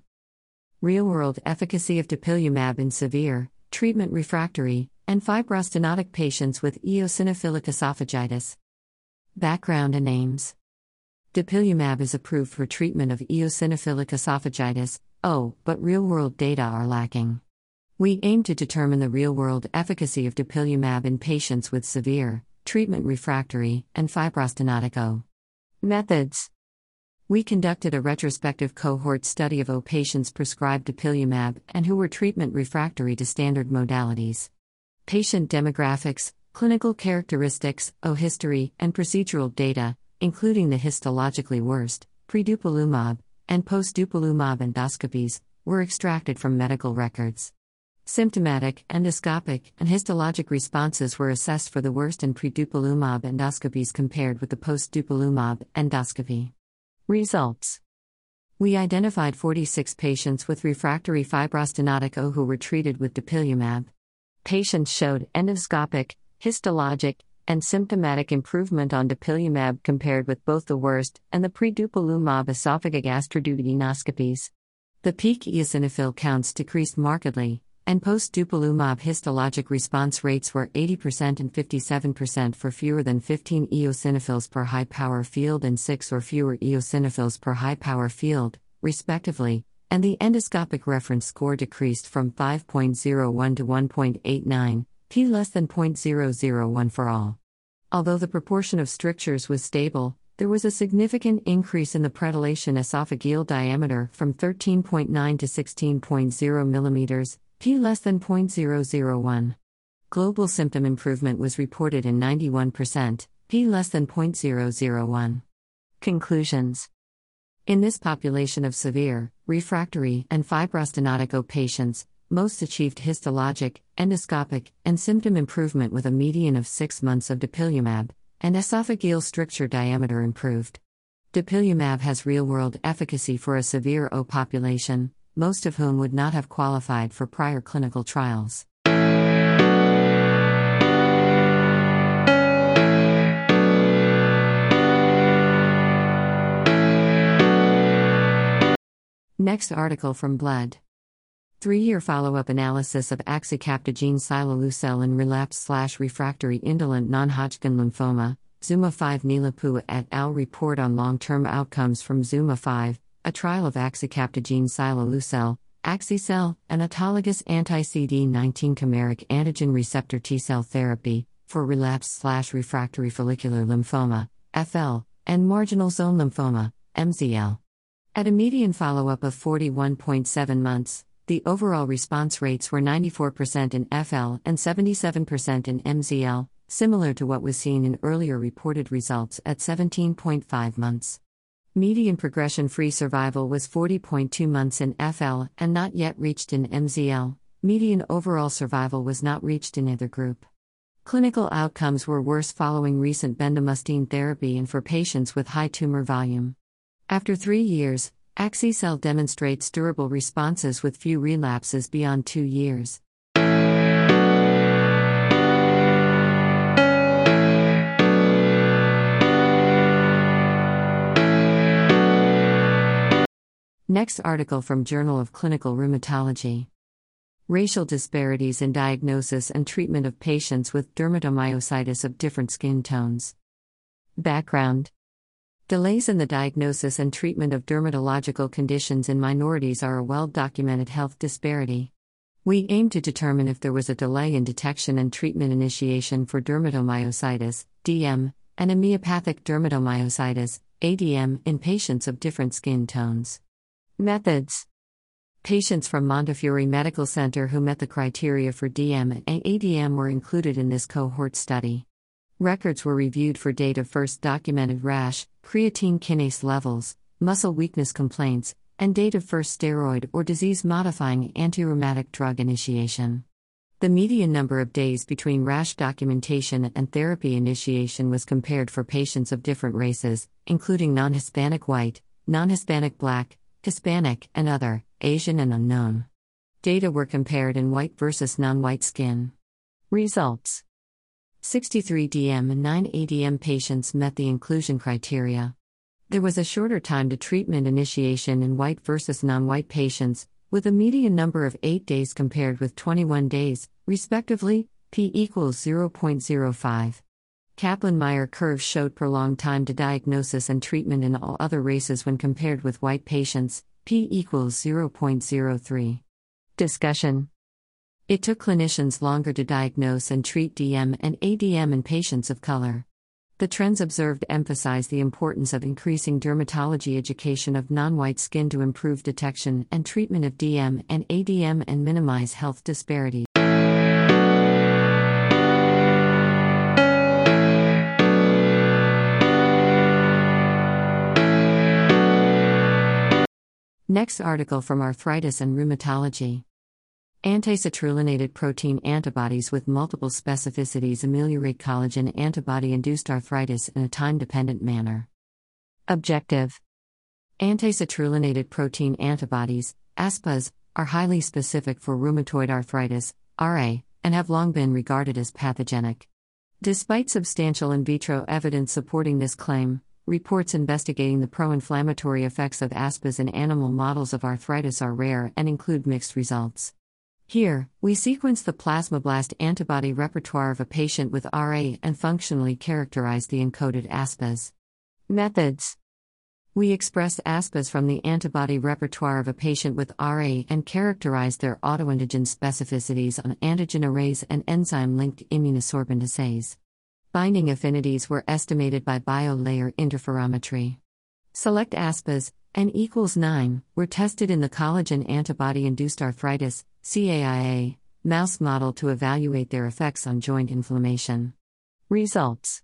Real-world efficacy of dupilumab in severe, treatment-refractory, and fibrostenotic patients with eosinophilic esophagitis. Background and aims. Dupilumab is approved for treatment of eosinophilic esophagitis, but real-world data are lacking. We aim to determine the real-world efficacy of dupilumab in patients with severe, treatment-refractory, and fibrostenotic Methods. We conducted a retrospective cohort study of O patients prescribed dupilumab and who were treatment refractory to standard modalities. Patient demographics, clinical characteristics, O history, and procedural data, including the histologically worst, pre-dupilumab, and post-dupilumab endoscopies, were extracted from medical records. Symptomatic, endoscopic, and histologic responses were assessed for the worst and pre-dupilumab endoscopies compared with the post-dupilumab endoscopy. Results. We identified 46 patients with refractory fibrostenotic O who were treated with dupilumab. Patients showed endoscopic, histologic, and symptomatic improvement on dupilumab compared with both the worst and the pre-dupilumab esophageal gastroduodenoscopies. The peak eosinophil counts decreased markedly, and post-dupilumab histologic response rates were 80% and 57% for fewer than 15 eosinophils per high-power field and 6 or fewer eosinophils per high-power field, respectively, and the endoscopic reference score decreased from 5.01 to 1.89, p less than 0.001 for all. Although the proportion of strictures was stable, there was a significant increase in the predilation esophageal diameter from 13.9 to 16.0 mm, p less than 0.001. Global symptom improvement was reported in 91%, p less than 0.001. Conclusions. In this population of severe, refractory, and fibrostenotic O patients, most achieved histologic, endoscopic, and symptom improvement with a median of 6 months of dupilumab, and esophageal stricture diameter improved. Dupilumab has real-world efficacy for a severe O population, most of whom would not have qualified for prior clinical trials. Next article from Blood. 3-year follow-up analysis of Axicabtagene ciloleucel in relapsed/refractory indolent non-Hodgkin lymphoma, Zuma 5 Nilapu et al. Report on long-term outcomes from Zuma 5, a trial of axicabtagene ciloleucel, axicell, an autologous anti-CD19 chimeric antigen receptor T-cell therapy, for relapsed/refractory follicular lymphoma, FL, and marginal zone lymphoma, MZL. At a median follow-up of 41.7 months, the overall response rates were 94% in FL and 77% in MZL, similar to what was seen in earlier reported results at 17.5 months. Median progression-free survival was 40.2 months in FL and not yet reached in MZL. Median overall survival was not reached in either group. Clinical outcomes were worse following recent bendamustine therapy and for patients with high tumor volume. After 3 years, axicell demonstrates durable responses with few relapses beyond 2 years. Next article from Journal of Clinical Rheumatology. Racial disparities in diagnosis and treatment of patients with dermatomyositis of different skin tones. Background. Delays in the diagnosis and treatment of dermatological conditions in minorities are a well-documented health disparity. We aim to determine if there was a delay in detection and treatment initiation for dermatomyositis, DM, and amyopathic dermatomyositis, ADM, in patients of different skin tones. Methods. Patients from Montefiore Medical Center who met the criteria for DM and ADM were included in this cohort study. Records were reviewed for date of first documented rash, creatine kinase levels, muscle weakness complaints, and date of first steroid or disease-modifying antirheumatic drug initiation. The median number of days between rash documentation and therapy initiation was compared for patients of different races, including non-Hispanic white, non-Hispanic black, Hispanic and other, Asian and unknown. Data were compared in white versus non-white skin. Results. 63 DM and 9 ADM patients met the inclusion criteria. There was a shorter time to treatment initiation in white versus non-white patients, with a median number of 8 days compared with 21 days, respectively, p equals 0.05. Kaplan-Meier curves showed prolonged time to diagnosis and treatment in all other races when compared with white patients, p equals 0.03. Discussion. It took clinicians longer to diagnose and treat DM and ADM in patients of color. The trends observed emphasize the importance of increasing dermatology education of non-white skin to improve detection and treatment of DM and ADM and minimize health disparities. Next article from Arthritis and Rheumatology. Anti-citrullinated protein antibodies with multiple specificities ameliorate collagen antibody-induced arthritis in a time-dependent manner. Objective: anti-citrullinated protein antibodies, ASPAs, are highly specific for rheumatoid arthritis, RA, and have long been regarded as pathogenic. Despite substantial in vitro evidence supporting this claim, reports investigating the pro-inflammatory effects of ASPAs in animal models of arthritis are rare and include mixed results. Here, we sequence the plasmablast antibody repertoire of a patient with RA and functionally characterize the encoded ASPAs. Methods: we express ASPAs from the antibody repertoire of a patient with RA and characterize their autoantigen specificities on antigen arrays and enzyme-linked immunosorbent assays. Binding affinities were estimated by biolayer interferometry. Select ASPAs, N equals 9, were tested in the collagen antibody-induced arthritis, CAIA, mouse model to evaluate their effects on joint inflammation. Results: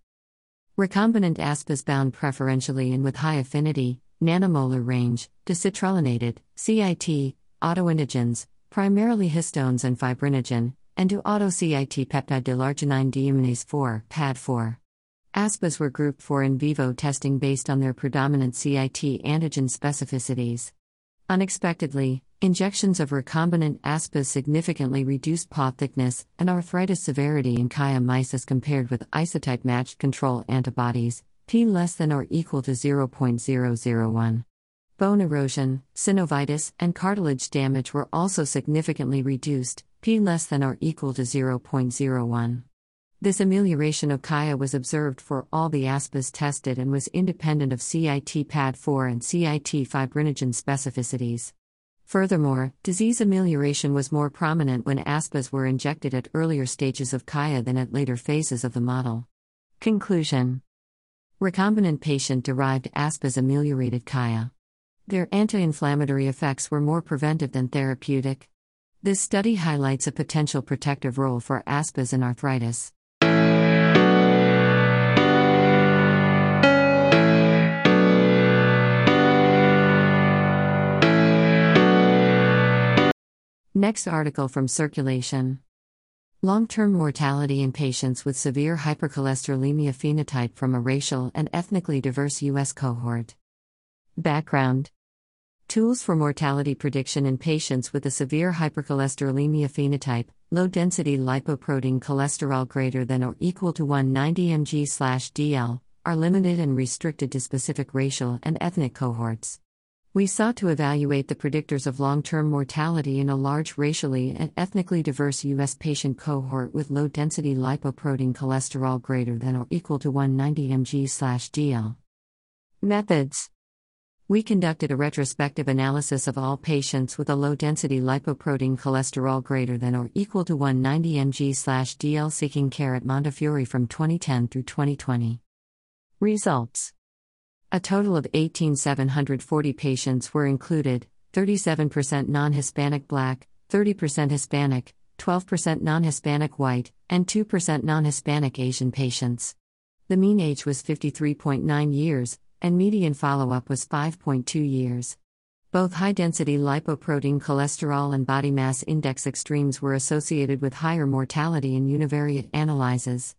recombinant ASPAs bound preferentially and with high affinity, nanomolar range, to citrullinated, CIT, autoantigens, primarily histones and fibrinogen, and to auto-CIT peptide delarginine deaminase 4, PAD4. ASPAs were grouped for in vivo testing based on their predominant CIT antigen specificities. Unexpectedly, injections of recombinant ASPAs significantly reduced paw thickness and arthritis severity in Kaya mice as compared with isotype-matched control antibodies, p less than or equal to 0.001. Bone erosion, synovitis, and cartilage damage were also significantly reduced, p less than or equal to 0.01. This amelioration of Kaya was observed for all the ASPAs tested and was independent of CIT PAD4 and CIT fibrinogen specificities. Furthermore, disease amelioration was more prominent when ASPAs were injected at earlier stages of Kaya than at later phases of the model. Conclusion: recombinant patient-derived ASPAs ameliorated Kaya. Their anti-inflammatory effects were more preventive than therapeutic. This study highlights a potential protective role for ASPAs in arthritis. Next article from Circulation. Long-term mortality in patients with severe hypercholesterolemia phenotype from a racial and ethnically diverse U.S. cohort. Background: tools for mortality prediction in patients with a severe hypercholesterolemia phenotype, low-density lipoprotein cholesterol greater than or equal to 190 mg/dL, are limited and restricted to specific racial and ethnic cohorts. We sought to evaluate the predictors of long-term mortality in a large racially and ethnically diverse U.S. patient cohort with low-density lipoprotein cholesterol greater than or equal to 190 mg/dL. Methods: we conducted a retrospective analysis of all patients with a low-density lipoprotein cholesterol greater than or equal to 190 mg/dL seeking care at Montefiore from 2010 through 2020. Results: a total of 18,740 patients were included, 37% non-Hispanic Black, 30% Hispanic, 12% non-Hispanic White, and 2% non-Hispanic Asian patients. The mean age was 53.9 years, and median follow-up was 5.2 years. Both high-density lipoprotein cholesterol and body mass index extremes were associated with higher mortality in univariate analyses.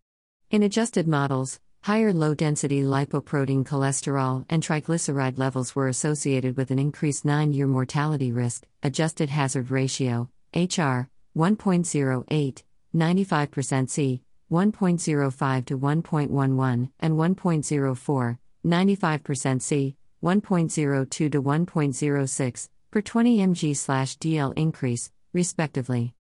In adjusted models, higher low-density lipoprotein cholesterol and triglyceride levels were associated with an increased 9-year mortality risk. Adjusted hazard ratio, HR, 1.08, 95% C, 1.05 to 1.11, and 1.04, 95% C, 1.02 to 1.06, per 20 mg/dL increase, respectively.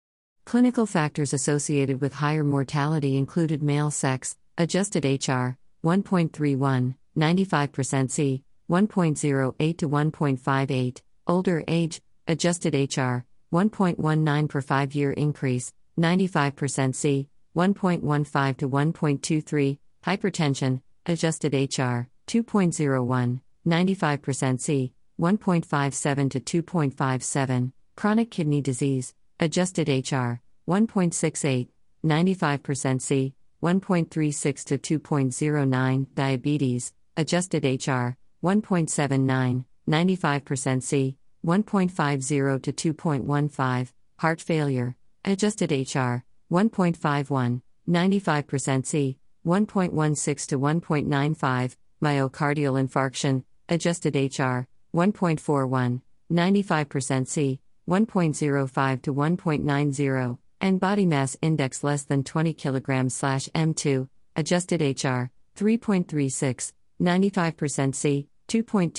Clinical factors associated with higher mortality included male sex, adjusted HR, 1.31, 95% C, 1.08 to 1.58, older age, adjusted HR, 1.19 per 5-year increase, 95% C, 1.15 to 1.23, hypertension, Adjusted HR, 2.01, 95% C, 1.57 to 2.57, chronic kidney disease, adjusted HR, 1.68, 95% C, 1.36 to 2.09, diabetes, adjusted HR, 1.79, 95% C, 1.50 to 2.15, heart failure, adjusted HR, 1.51, 95% C, 1.16 to 1.95, myocardial infarction, adjusted HR, 1.41, 95% C, 1.05 to 1.90, and body mass index less than 20 kg/m2, adjusted HR, 3.36, 95% C, 2.29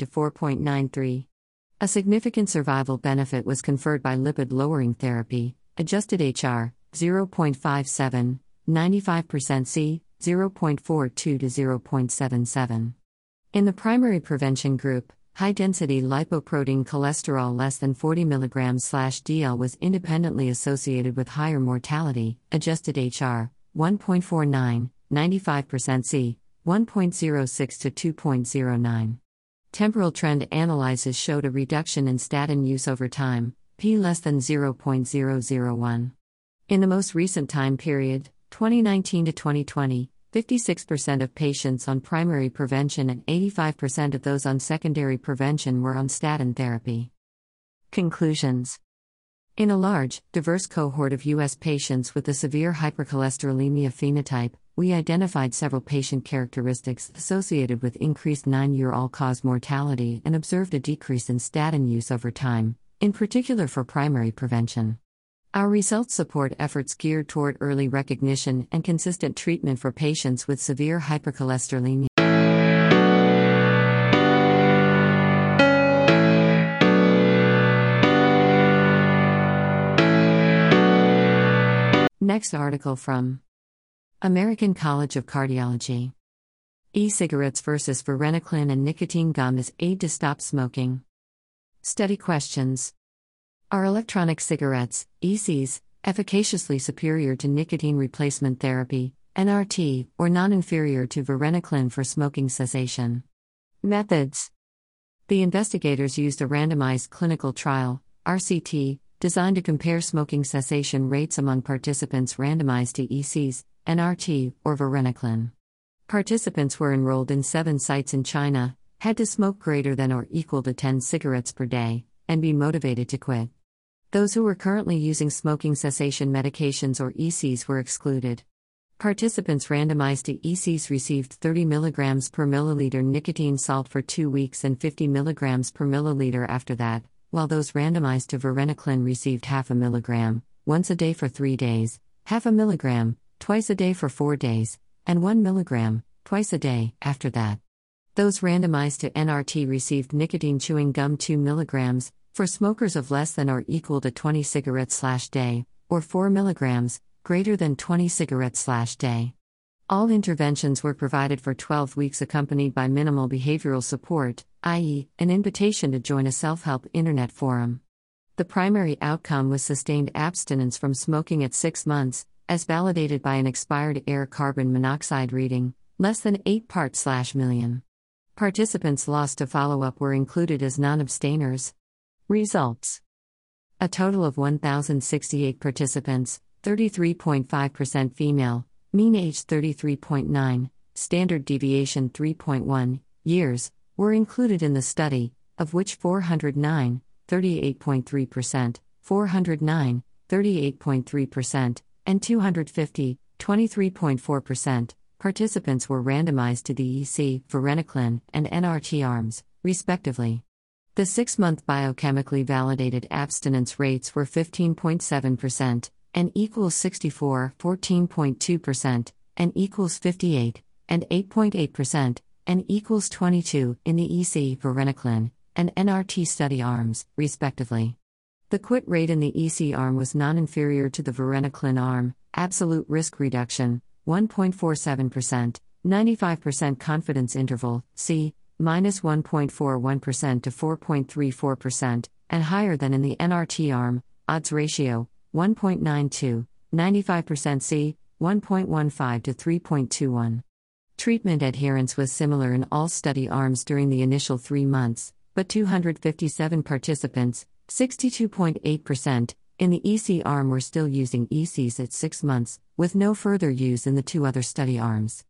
to 4.93. A significant survival benefit was conferred by lipid-lowering therapy, adjusted HR, 0.57, 95% C, 0.42 to 0.77. In the primary prevention group, high-density lipoprotein cholesterol less than 40 mg/dL was independently associated with higher mortality, adjusted HR, 1.49, 95% C, 1.06 to 2.09. Temporal trend analysis showed a reduction in statin use over time, p less than 0.001. In the most recent time period, 2019 to 2020, 56% of patients on primary prevention and 85% of those on secondary prevention were on statin therapy. Conclusions. In a large, diverse cohort of U.S. patients with a severe hypercholesterolemia phenotype, we identified several patient characteristics associated with increased 9-year all-cause mortality and observed a decrease in statin use over time, in particular for primary prevention. Our results support efforts geared toward early recognition and consistent treatment for patients with severe hypercholesterolemia. Next article from American College of Cardiology. E-cigarettes versus varenicline and nicotine gum as aid to stop smoking. Study questions. Are electronic cigarettes, ECs, efficaciously superior to nicotine replacement therapy, NRT, or non-inferior to varenicline for smoking cessation? Methods. The investigators used a randomized clinical trial, RCT, designed to compare smoking cessation rates among participants randomized to ECs, NRT, or varenicline. Participants were enrolled in 7 sites in China, had to smoke greater than or equal to 10 cigarettes per day, and be motivated to quit. Those who were currently using smoking cessation medications or ECs were excluded. Participants randomized to ECs received 30 mg per milliliter nicotine salt for 2 weeks and 50 mg per milliliter after that, while those randomized to varenicline received 0.5 mg, once a day for 3 days, 0.5 mg, twice a day for 4 days, and 1 mg, twice a day, after that. Those randomized to NRT received nicotine chewing gum 2 mg, for smokers of less than or equal to 20 cigarettes/day, or 4 mg, greater than 20 cigarettes/day. All interventions were provided for 12 weeks accompanied by minimal behavioral support, i.e., an invitation to join a self-help internet forum. The primary outcome was sustained abstinence from smoking at 6 months, as validated by an expired air carbon monoxide reading, less than 8 parts/million. Participants lost to follow-up were included as non-abstainers. Results. A total of 1,068 participants, 33.5% female, mean age 33.9, standard deviation 3.1 years, were included in the study, of which 409, 38.3%, 409, 38.3%, and 250, 23.4%. Participants were randomized to the EC, varenicline, and NRT arms, respectively. The 6-month biochemically validated abstinence rates were 15.7%, and equals 64, 14.2%, and equals 58, and 8.8%, and equals 22 in the EC, varenicline, and NRT study arms, respectively. The quit rate in the EC arm was non-inferior to the varenicline arm, absolute risk reduction, 1.47%, 95% confidence interval, C, -1.41% to 4.34%, and higher than in the NRT arm, odds ratio, 1.92, 95% C, 1.15 to 3.21. Treatment adherence was similar in all study arms during the initial 3 months, but 257 participants, 62.8%, in the EC arm were still using ECs at 6 months, with no further use in the two other study arms.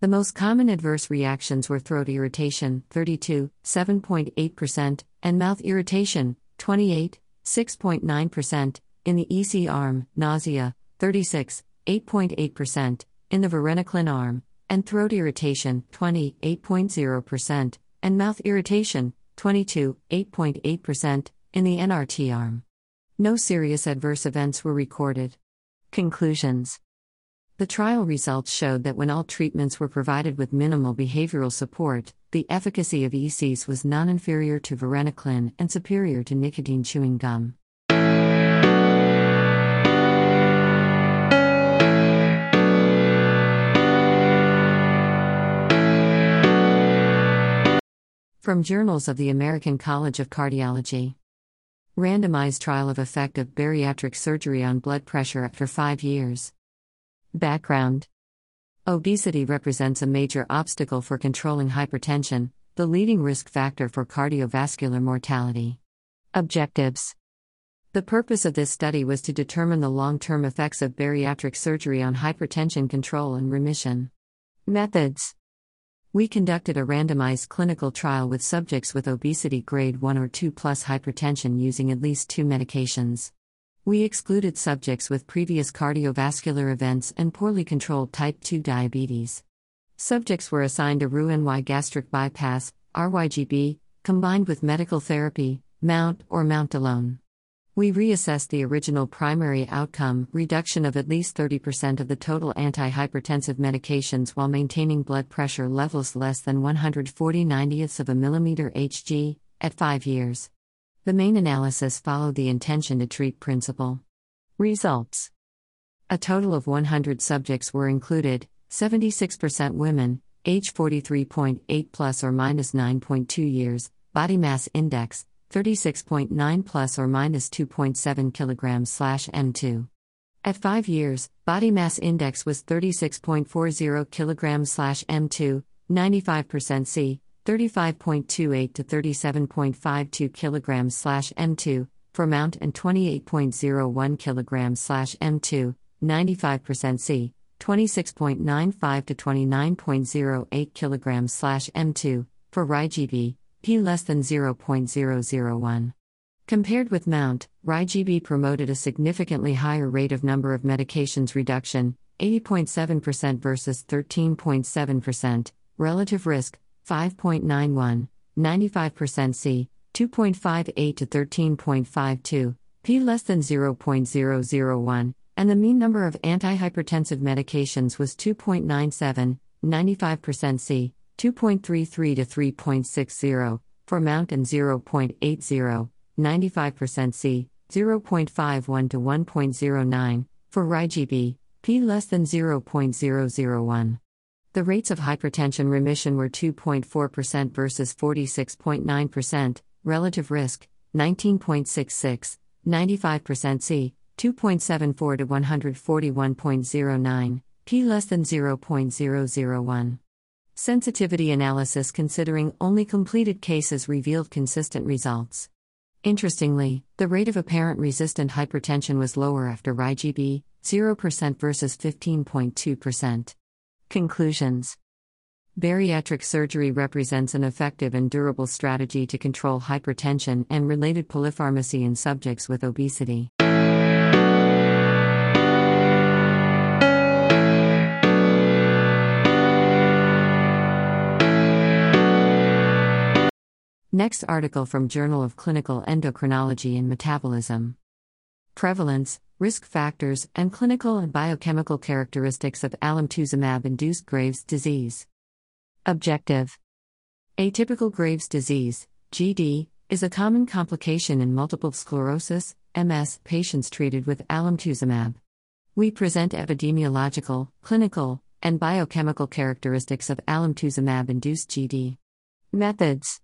The most common adverse reactions were throat irritation, 32, 7.8%, and mouth irritation, 28, 6.9%, in the EC arm, nausea, 36, 8.8%, in the varenicline arm, and throat irritation, 28.0%, and mouth irritation, 22, 8.8%, in the NRT arm. No serious adverse events were recorded. Conclusions. The trial results showed that when all treatments were provided with minimal behavioral support, the efficacy of ECs was non-inferior to varenicline and superior to nicotine chewing gum. From Journals of the American College of Cardiology. Randomized trial of effect of bariatric surgery on blood pressure after 5 years. Background. Obesity represents a major obstacle for controlling hypertension, the leading risk factor for cardiovascular mortality. Objectives. The purpose of this study was to determine the long-term effects of bariatric surgery on hypertension control and remission. Methods. We conducted a randomized clinical trial with subjects with obesity grade 1 or 2 plus hypertension using at least 2 medications. We excluded subjects with previous cardiovascular events and poorly controlled type 2 diabetes. Subjects were assigned a Roux-en-Y gastric bypass, RYGB, combined with medical therapy, mount or mount alone. We reassessed the original primary outcome, reduction of at least 30% of the total antihypertensive medications while maintaining blood pressure levels less than 140/90 of a millimeter Hg, at 5 years. The main analysis followed the intention to treat principle. Results. A total of 100 subjects were included, 76% women, age 43.8 plus or minus 9.2 years, body mass index, 36.9 plus or minus 2.7 kg/m2. At 5 years, body mass index was 36.40 kg/m2, 95% C, 35.28 to 37.52 kg/m2, for mount and 28.01 kg/m2, 95% C, 26.95 to 29.08 kg/m2, for RYGB, P less than 0.001. Compared with mount, RYGB promoted a significantly higher rate of number of medications reduction, 80.7% versus 13.7%, relative risk, 5.91, 95% C, 2.58 to 13.52, P less than 0.001, and the mean number of antihypertensive medications was 2.97, 95% C, 2.33 to 3.60, for mount and 0.80, 95% C, 0.51 to 1.09, for RYGB, P less than 0.001. The rates of hypertension remission were 2.4% versus 46.9%, relative risk, 19.66, 95% C, 2.74 to 141.09, P less than 0.001. Sensitivity analysis considering only completed cases revealed consistent results. Interestingly, the rate of apparent resistant hypertension was lower after RYGB, 0% versus 15.2%. Conclusions. Bariatric surgery represents an effective and durable strategy to control hypertension and related polypharmacy in subjects with obesity. Next article from Journal of Clinical Endocrinology and Metabolism. Prevalence, risk factors, and clinical and biochemical characteristics of alemtuzumab-induced Graves' disease. Objective. Atypical Graves' disease, GD, is a common complication in multiple sclerosis, MS, patients treated with alemtuzumab. We present epidemiological, clinical, and biochemical characteristics of alemtuzumab-induced GD. Methods.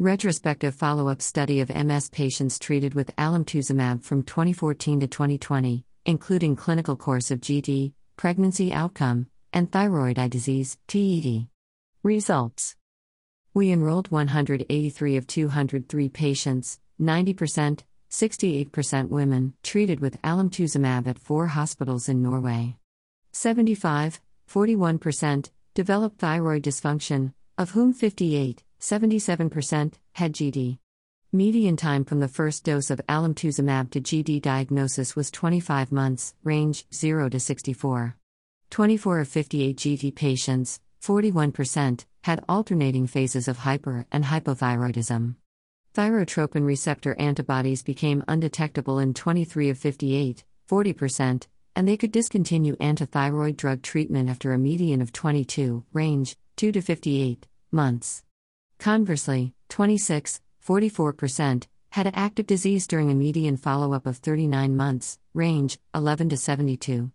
Retrospective follow-up study of MS patients treated with alemtuzumab from 2014 to 2020, including clinical course of GD, pregnancy outcome, and thyroid eye disease, TED. Results. We enrolled 183 of 203 patients, 90%, 68% women, treated with alemtuzumab at 4 hospitals in Norway. 75, 41%, developed thyroid dysfunction, of whom 58, 77%, had GD. Median time from the first dose of alemtuzumab to GD diagnosis was 25 months, range 0 to 64. 24 of 58 GD patients, 41%, had alternating phases of hyper and hypothyroidism. Thyrotropin receptor antibodies became undetectable in 23 of 58, 40%, and they could discontinue antithyroid drug treatment after a median of 22, range 2 to 58, months. Conversely, 26, 44%, had active disease during a median follow-up of 39 months, range 11 to 72.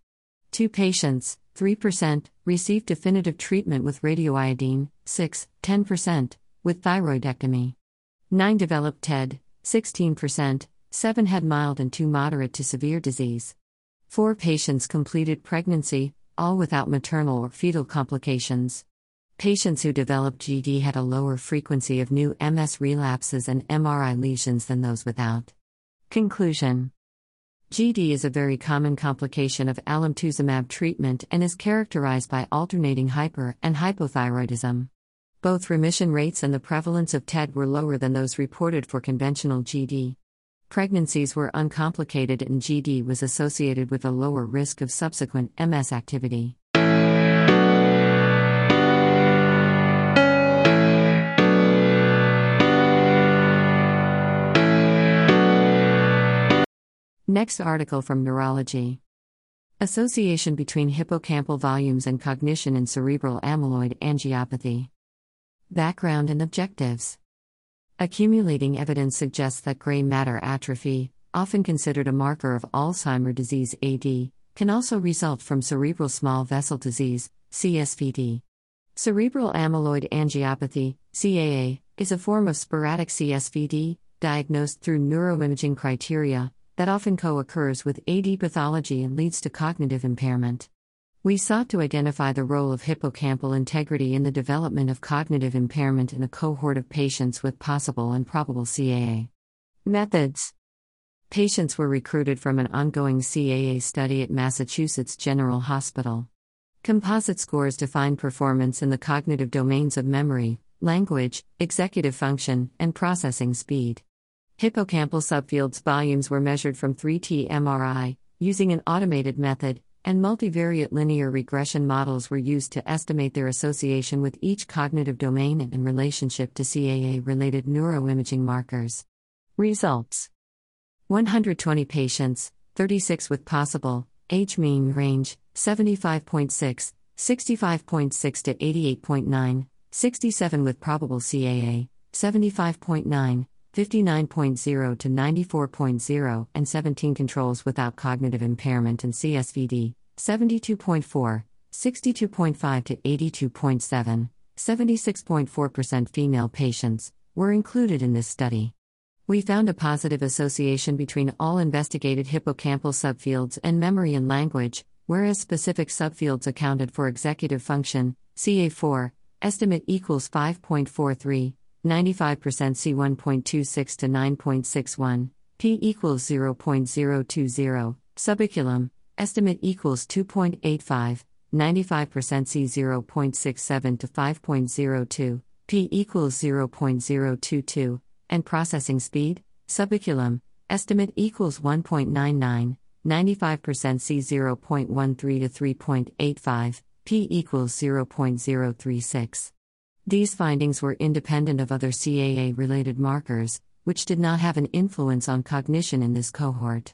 2 patients, 3%, received definitive treatment with radioiodine, 6, 10%, with thyroidectomy. 9 developed TED, 16%, 7 had mild and 2 moderate to severe disease. 4 patients completed pregnancy, all without maternal or fetal complications. Patients who developed GD had a lower frequency of new MS relapses and MRI lesions than those without. Conclusion. GD is a very common complication of alemtuzumab treatment and is characterized by alternating hyper and hypothyroidism. Both remission rates and the prevalence of TED were lower than those reported for conventional GD. Pregnancies were uncomplicated and GD was associated with a lower risk of subsequent MS activity. Next article from Neurology. Association between hippocampal volumes and cognition in cerebral amyloid angiopathy. Background and objectives. Accumulating evidence suggests that gray matter atrophy, often considered a marker of Alzheimer's disease AD, can also result from cerebral small vessel disease, CSVD. Cerebral amyloid angiopathy, CAA, is a form of sporadic CSVD, diagnosed through neuroimaging criteria, that often co-occurs with AD pathology and leads to cognitive impairment. We sought to identify the role of hippocampal integrity in the development of cognitive impairment in a cohort of patients with possible and probable CAA. Methods. Patients were recruited from an ongoing CAA study at Massachusetts General Hospital. Composite scores define performance in the cognitive domains of memory, language, executive function, and processing speed. Hippocampal subfields volumes were measured from 3T MRI, using an automated method, and multivariate linear regression models were used to estimate their association with each cognitive domain and in relationship to CAA-related neuroimaging markers. Results. 120 patients, 36 with possible, age mean range, 75.6, 65.6 to 88.9, 67 with probable CAA, 75.9, 59.0 to 94.0, and 17 controls without cognitive impairment and CSVD, 72.4, 62.5 to 82.7, 76.4% female patients, were included in this study. We found a positive association between all investigated hippocampal subfields and memory and language, whereas specific subfields accounted for executive function, CA4, estimate equals 5.43, 95% C1.26 to 9.61, P equals 0.020, subiculum, estimate equals 2.85, 95% C0.67 to 5.02, P equals 0.022, and processing speed, subiculum, estimate equals 1.99, 95% C0.13 to 3.85, P equals 0.036. These findings were independent of other CAA-related markers, which did not have an influence on cognition in this cohort.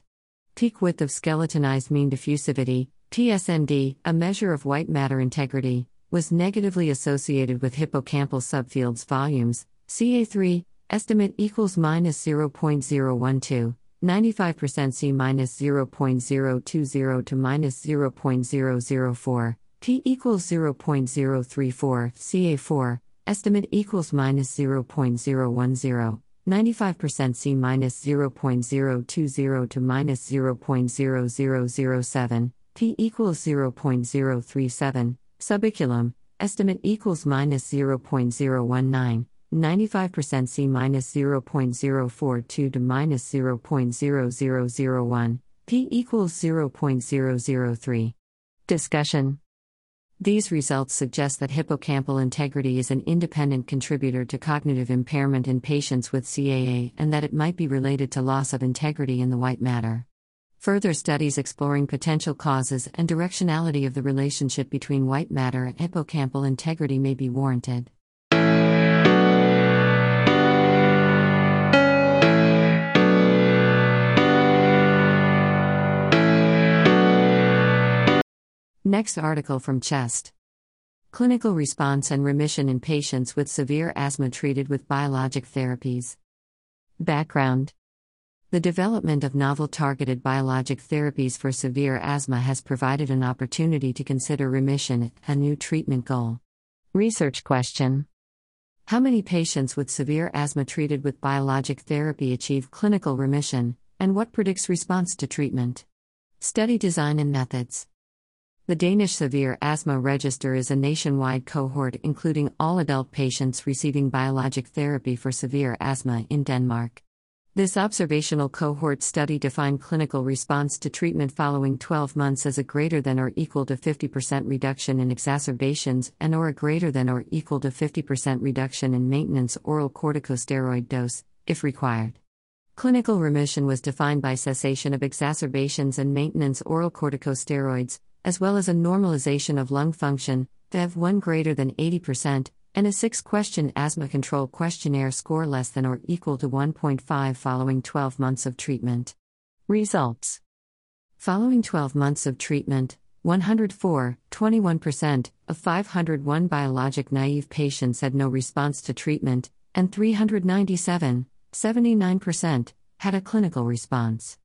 Peak width of skeletonized mean diffusivity, PSMD, a measure of white matter integrity, was negatively associated with hippocampal subfields volumes, CA3, estimate equals minus 0.012, 95% C minus 0.020 to minus 0.004, P equals 0.034, CA4, estimate equals minus 0.010, 95% C minus 0.020 to minus 0.0007, P equals 0.037, Subiculum, estimate equals minus 0.019, 95% C minus 0.042 to minus 0.0001, P equals 0.003. Discussion. These results suggest that hippocampal integrity is an independent contributor to cognitive impairment in patients with CAA and that it might be related to loss of integrity in the white matter. Further studies exploring potential causes and directionality of the relationship between white matter and hippocampal integrity may be warranted. Next article from CHEST. Clinical response and remission in patients with severe asthma treated with biologic therapies. Background. The development of novel targeted biologic therapies for severe asthma has provided an opportunity to consider remission, a new treatment goal. Research question. How many patients with severe asthma treated with biologic therapy achieve clinical remission, and what predicts response to treatment? Study design and methods. The Danish Severe Asthma Register is a nationwide cohort including all adult patients receiving biologic therapy for severe asthma in Denmark. This observational cohort study defined clinical response to treatment following 12 months as a greater than or equal to 50% reduction in exacerbations and or a greater than or equal to 50% reduction in maintenance oral corticosteroid dose, if required. Clinical remission was defined by cessation of exacerbations and maintenance oral corticosteroids, as well as a normalization of lung function, FEV1 greater than 80%, and a 6-question asthma control questionnaire score less than or equal to 1.5 following 12 months of treatment. Results. Following 12 months of treatment, 104, 21%, of 501 biologic-naive patients had no response to treatment, and 397, 79%, had a clinical response.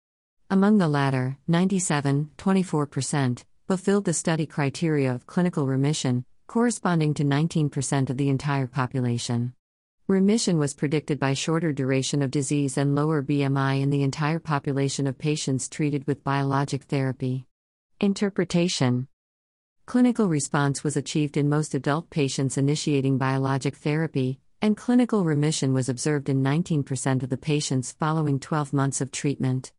Among the latter, 97, 24%, fulfilled the study criteria of clinical remission, corresponding to 19% of the entire population. Remission was predicted by shorter duration of disease and lower BMI in the entire population of patients treated with biologic therapy. Interpretation. Clinical response was achieved in most adult patients initiating biologic therapy, and clinical remission was observed in 19% of the patients following 12 months of treatment.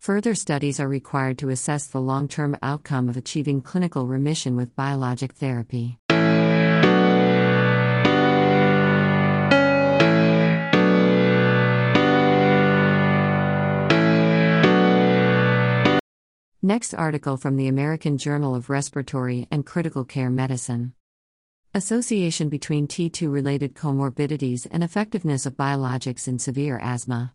Further studies are required to assess the long-term outcome of achieving clinical remission with biologic therapy. Next article from the American Journal of Respiratory and Critical Care Medicine. Association between T2-related comorbidities and effectiveness of biologics in severe asthma.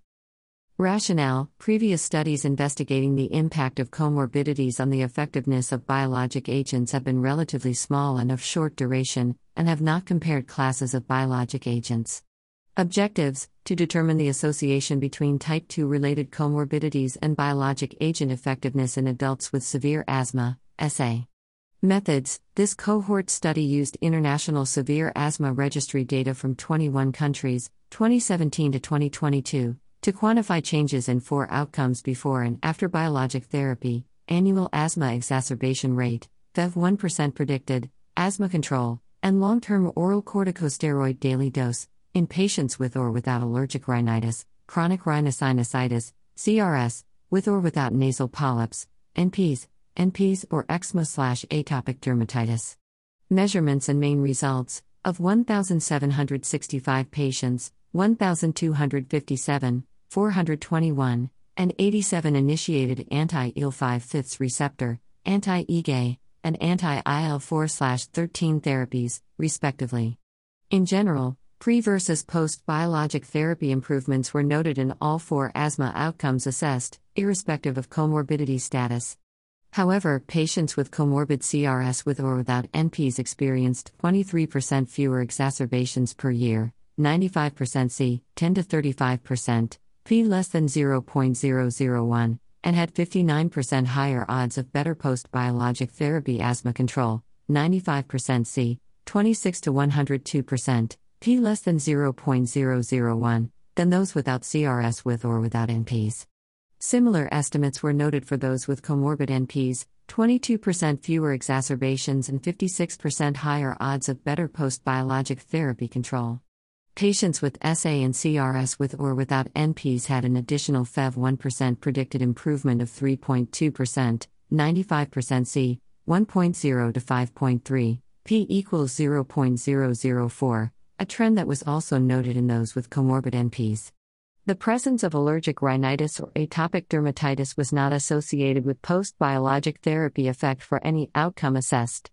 Rationale: previous studies investigating the impact of comorbidities on the effectiveness of biologic agents have been relatively small and of short duration, and have not compared classes of biologic agents. Objectives: to determine the association between type 2-related comorbidities and biologic agent effectiveness in adults with severe asthma, SA. Methods: this cohort study used International Severe Asthma Registry data from 21 countries, 2017 to 2022. To quantify changes in 4 outcomes before and after biologic therapy: annual asthma exacerbation rate, FEV1% predicted, asthma control, and long-term oral corticosteroid daily dose, in patients with or without allergic rhinitis, chronic rhinosinusitis, CRS, with or without nasal polyps, NPs or eczema/atopic dermatitis. Measurements and main results: of 1,765 patients, 1,257, 421, and 87 initiated anti-IL-5/5 receptor, anti-EGA, and anti-IL-4/13 therapies, respectively. In general, pre- versus post-biologic therapy improvements were noted in all 4 asthma outcomes assessed, irrespective of comorbidity status. However, patients with comorbid CRS with or without NPs experienced 23% fewer exacerbations per year, 95% C, 10 to 35%, P less than 0.001, and had 59% higher odds of better post-biologic therapy asthma control, 95% C, 26 to 102%, P less than 0.001, than those without CRS with or without NPs. Similar estimates were noted for those with comorbid NPs, 22% fewer exacerbations and 56% higher odds of better post-biologic therapy control. Patients with SA and CRS with or without NPs had an additional FEV1% predicted improvement of 3.2%, 95% C, 1.0 to 5.3, P equals 0.004, a trend that was also noted in those with comorbid NPs. The presence of allergic rhinitis or atopic dermatitis was not associated with post-biologic therapy effect for any outcome assessed.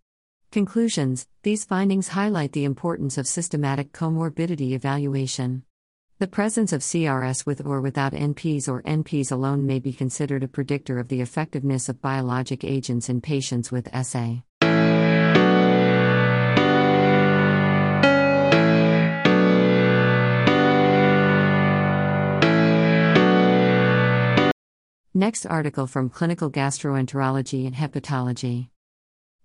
Conclusions: these findings highlight the importance of systematic comorbidity evaluation. The presence of CRS with or without NPs or NPs alone may be considered a predictor of the effectiveness of biologic agents in patients with SA. Next article from Clinical Gastroenterology and Hepatology.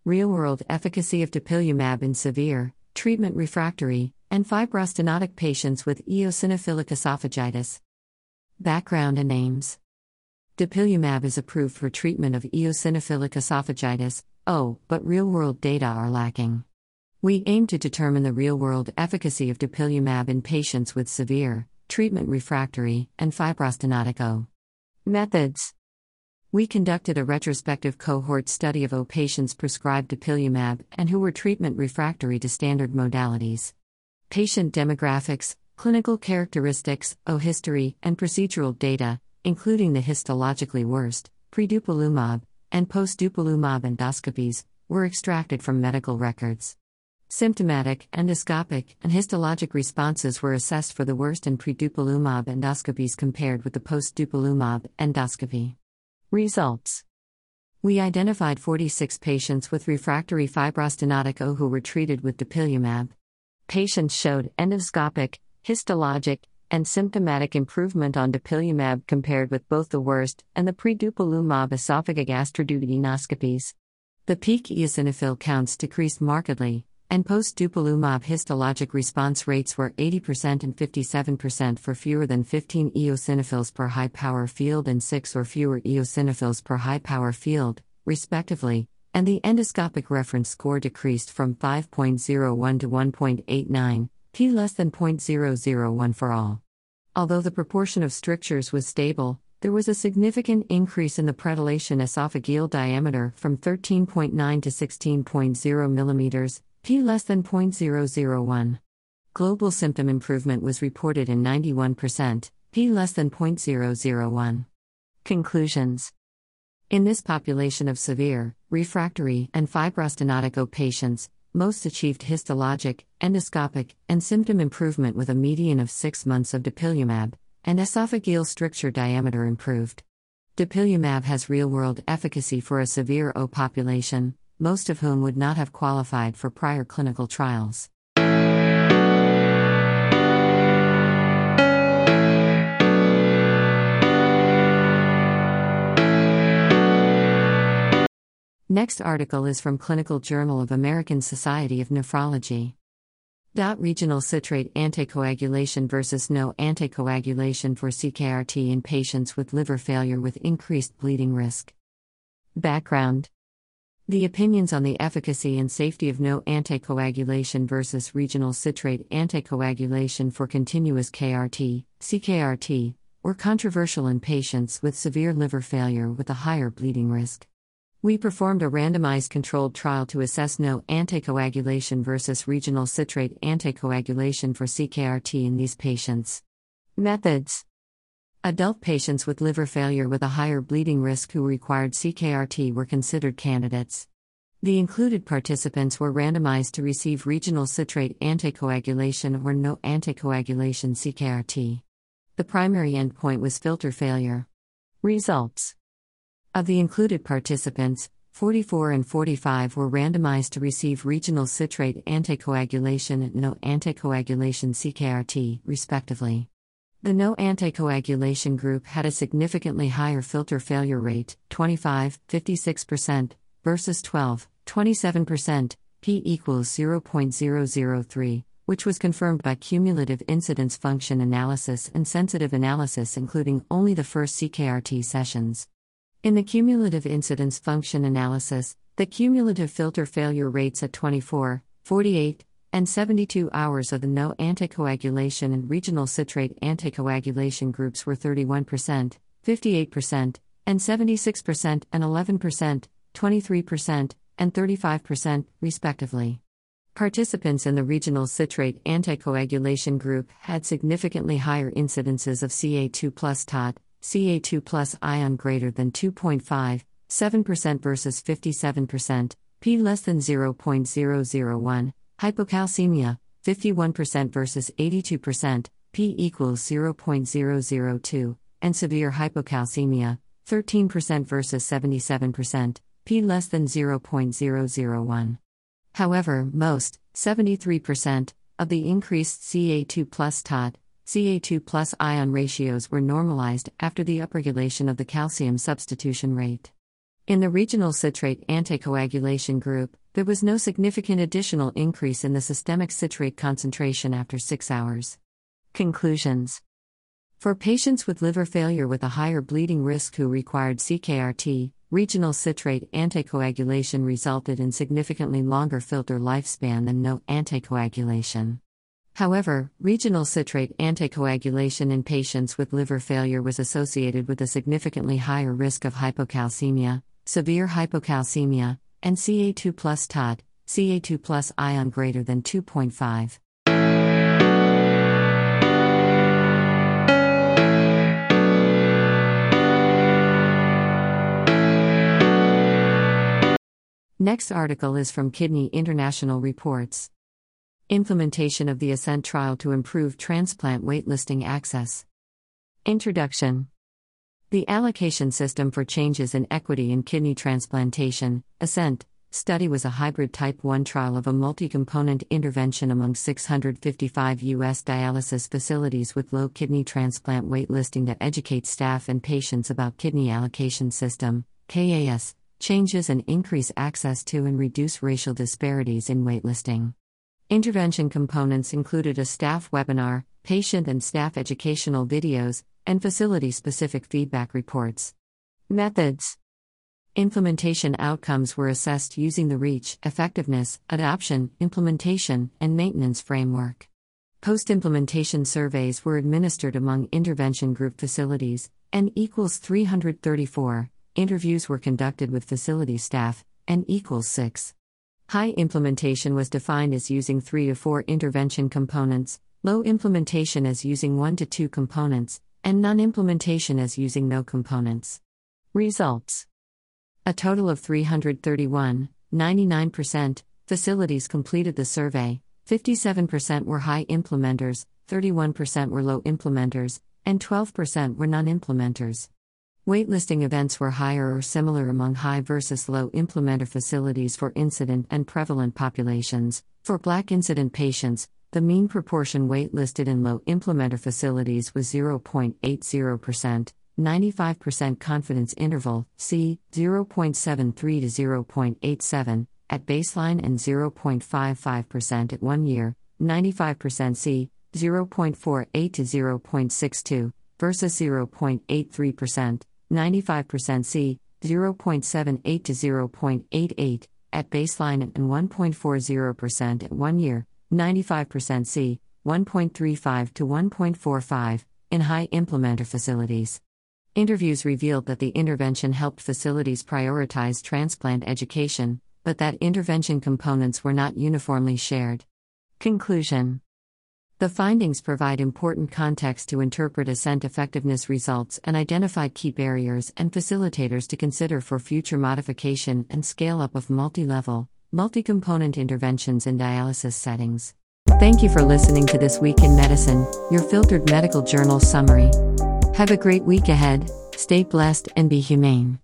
Real-world efficacy of dupilumab in severe, treatment-refractory, and fibrostenotic patients with eosinophilic esophagitis. Background and aims. Dupilumab is approved for treatment of eosinophilic esophagitis, but real-world data are lacking. We aim to determine the real-world efficacy of dupilumab in patients with severe, treatment-refractory, and fibrostenotic O. Methods. We conducted a retrospective cohort study of O patients prescribed dupilumab and who were treatment refractory to standard modalities. Patient demographics, clinical characteristics, O history, and procedural data, including the histologically worst, pre-dupilumab, and post-dupilumab endoscopies, were extracted from medical records. Symptomatic, endoscopic, and histologic responses were assessed for the worst and pre-dupilumab endoscopies compared with the post-dupilumab endoscopy. Results. We identified 46 patients with refractory fibrostenotic O who were treated with dupilumab. Patients showed endoscopic, histologic, and symptomatic improvement on dupilumab compared with both the worst and the pre-dupilumab esophageal gastroduodenoscopies. The peak eosinophil counts decreased markedly, and post-dupilumab histologic response rates were 80% and 57% for fewer than 15 eosinophils per high-power field and 6 or fewer eosinophils per high-power field, respectively, and the endoscopic reference score decreased from 5.01 to 1.89, p less than 0.001 for all. Although the proportion of strictures was stable, there was a significant increase in the predilation esophageal diameter from 13.9 to 16.0 mm, p less than 0.001. Global symptom improvement was reported in 91%, p less than 0.001. Conclusions. In this population of severe, refractory, and fibrostenotic O patients, most achieved histologic, endoscopic, and symptom improvement with a median of 6 months of dupilumab, and esophageal stricture diameter improved. Dupilumab has real-world efficacy for a severe O population, most of whom would not have qualified for prior clinical trials. Next article is from Clinical Journal of American Society of Nephrology. Regional citrate anticoagulation versus no anticoagulation for CKRT in patients with liver failure with increased bleeding risk. Background. The opinions on the efficacy and safety of no anticoagulation versus regional citrate anticoagulation for continuous KRT, CKRT, were controversial in patients with severe liver failure with a higher bleeding risk. We performed a randomized controlled trial to assess no anticoagulation versus regional citrate anticoagulation for CKRT in these patients. Methods. Adult patients with liver failure with a higher bleeding risk who required CKRT were considered candidates. The included participants were randomized to receive regional citrate anticoagulation or no anticoagulation CKRT. The primary endpoint was filter failure. Results. Of the included participants, 44 and 45 were randomized to receive regional citrate anticoagulation and no anticoagulation CKRT, respectively. The no anticoagulation group had a significantly higher filter failure rate, 25, 56%, versus 12, 27%, p equals 0.003, which was confirmed by cumulative incidence function analysis and sensitive analysis including only the first CKRT sessions. In the cumulative incidence function analysis, the cumulative filter failure rates at 24, 48, and 72 hours of the no anticoagulation and regional citrate anticoagulation groups were 31%, 58%, and 76%, and 11%, 23%, and 35%, respectively. Participants in the regional citrate anticoagulation group had significantly higher incidences of Ca2+ TOT, Ca2+ ion greater than 2.5, 7% versus 57%, p less than 0.001, hypocalcemia, 51% versus 82%, p equals 0.002, and severe hypocalcemia, 13% versus 77%, p less than 0.001. However, most, 73%, of the increased Ca2+ TOT, Ca2+ ion ratios were normalized after the upregulation of the calcium substitution rate. In the regional citrate anticoagulation group, there was no significant additional increase in the systemic citrate concentration after 6 hours. Conclusions. For patients with liver failure with a higher bleeding risk who required CKRT, regional citrate anticoagulation resulted in significantly longer filter lifespan than no anticoagulation. However, regional citrate anticoagulation in patients with liver failure was associated with a significantly higher risk of hypocalcemia, severe hypocalcemia, and Ca2+ TOT, Ca2+ ion greater than 2.5. Next article is from Kidney International Reports. Implementation of the ASCENT trial to improve transplant waitlisting access. Introduction. The Allocation System for Changes in Equity in Kidney Transplantation, ASCENT, study was a hybrid Type 1 trial of a multi-component intervention among 655 U.S. dialysis facilities with low kidney transplant waitlisting to educate staff and patients about Kidney Allocation System, KAS, changes and increase access to and reduce racial disparities in waitlisting. Intervention components included a staff webinar, patient and staff educational videos, and facility-specific feedback reports. Methods. Implementation outcomes were assessed using the REACH, Effectiveness, Adoption, Implementation, and Maintenance framework. Post-implementation surveys were administered among intervention group facilities, N equals 334. Interviews were conducted with facility staff, N equals 6. High implementation was defined as using 3 to 4 intervention components, low implementation as using 1 to 2 components, and non-implementation as using no components. Results. A total of 331, 99%, facilities completed the survey, 57% were high implementers, 31% were low implementers, and 12% were non-implementers. Waitlisting events were higher or similar among high versus low implementer facilities for incident and prevalent populations. For Black incident patients, the mean proportion waitlisted in low implementer facilities was 0.80%, 95% confidence interval, c. 0.73 to 0.87, at baseline and 0.55% at 1 year, 95% c. 0.48 to 0.62, versus 0.83%. 95% C, 0.78 to 0.88, at baseline and 1.40% at 1 year, 95% C, 1.35 to 1.45, in high implementer facilities. Interviews revealed that the intervention helped facilities prioritize transplant education, but that intervention components were not uniformly shared. Conclusion. The findings provide important context to interpret ASCENT effectiveness results and identify key barriers and facilitators to consider for future modification and scale-up of multi-level, multi-component interventions in dialysis settings. Thank you for listening to This Week in Medicine, your filtered medical journal summary. Have a great week ahead, stay blessed and be humane.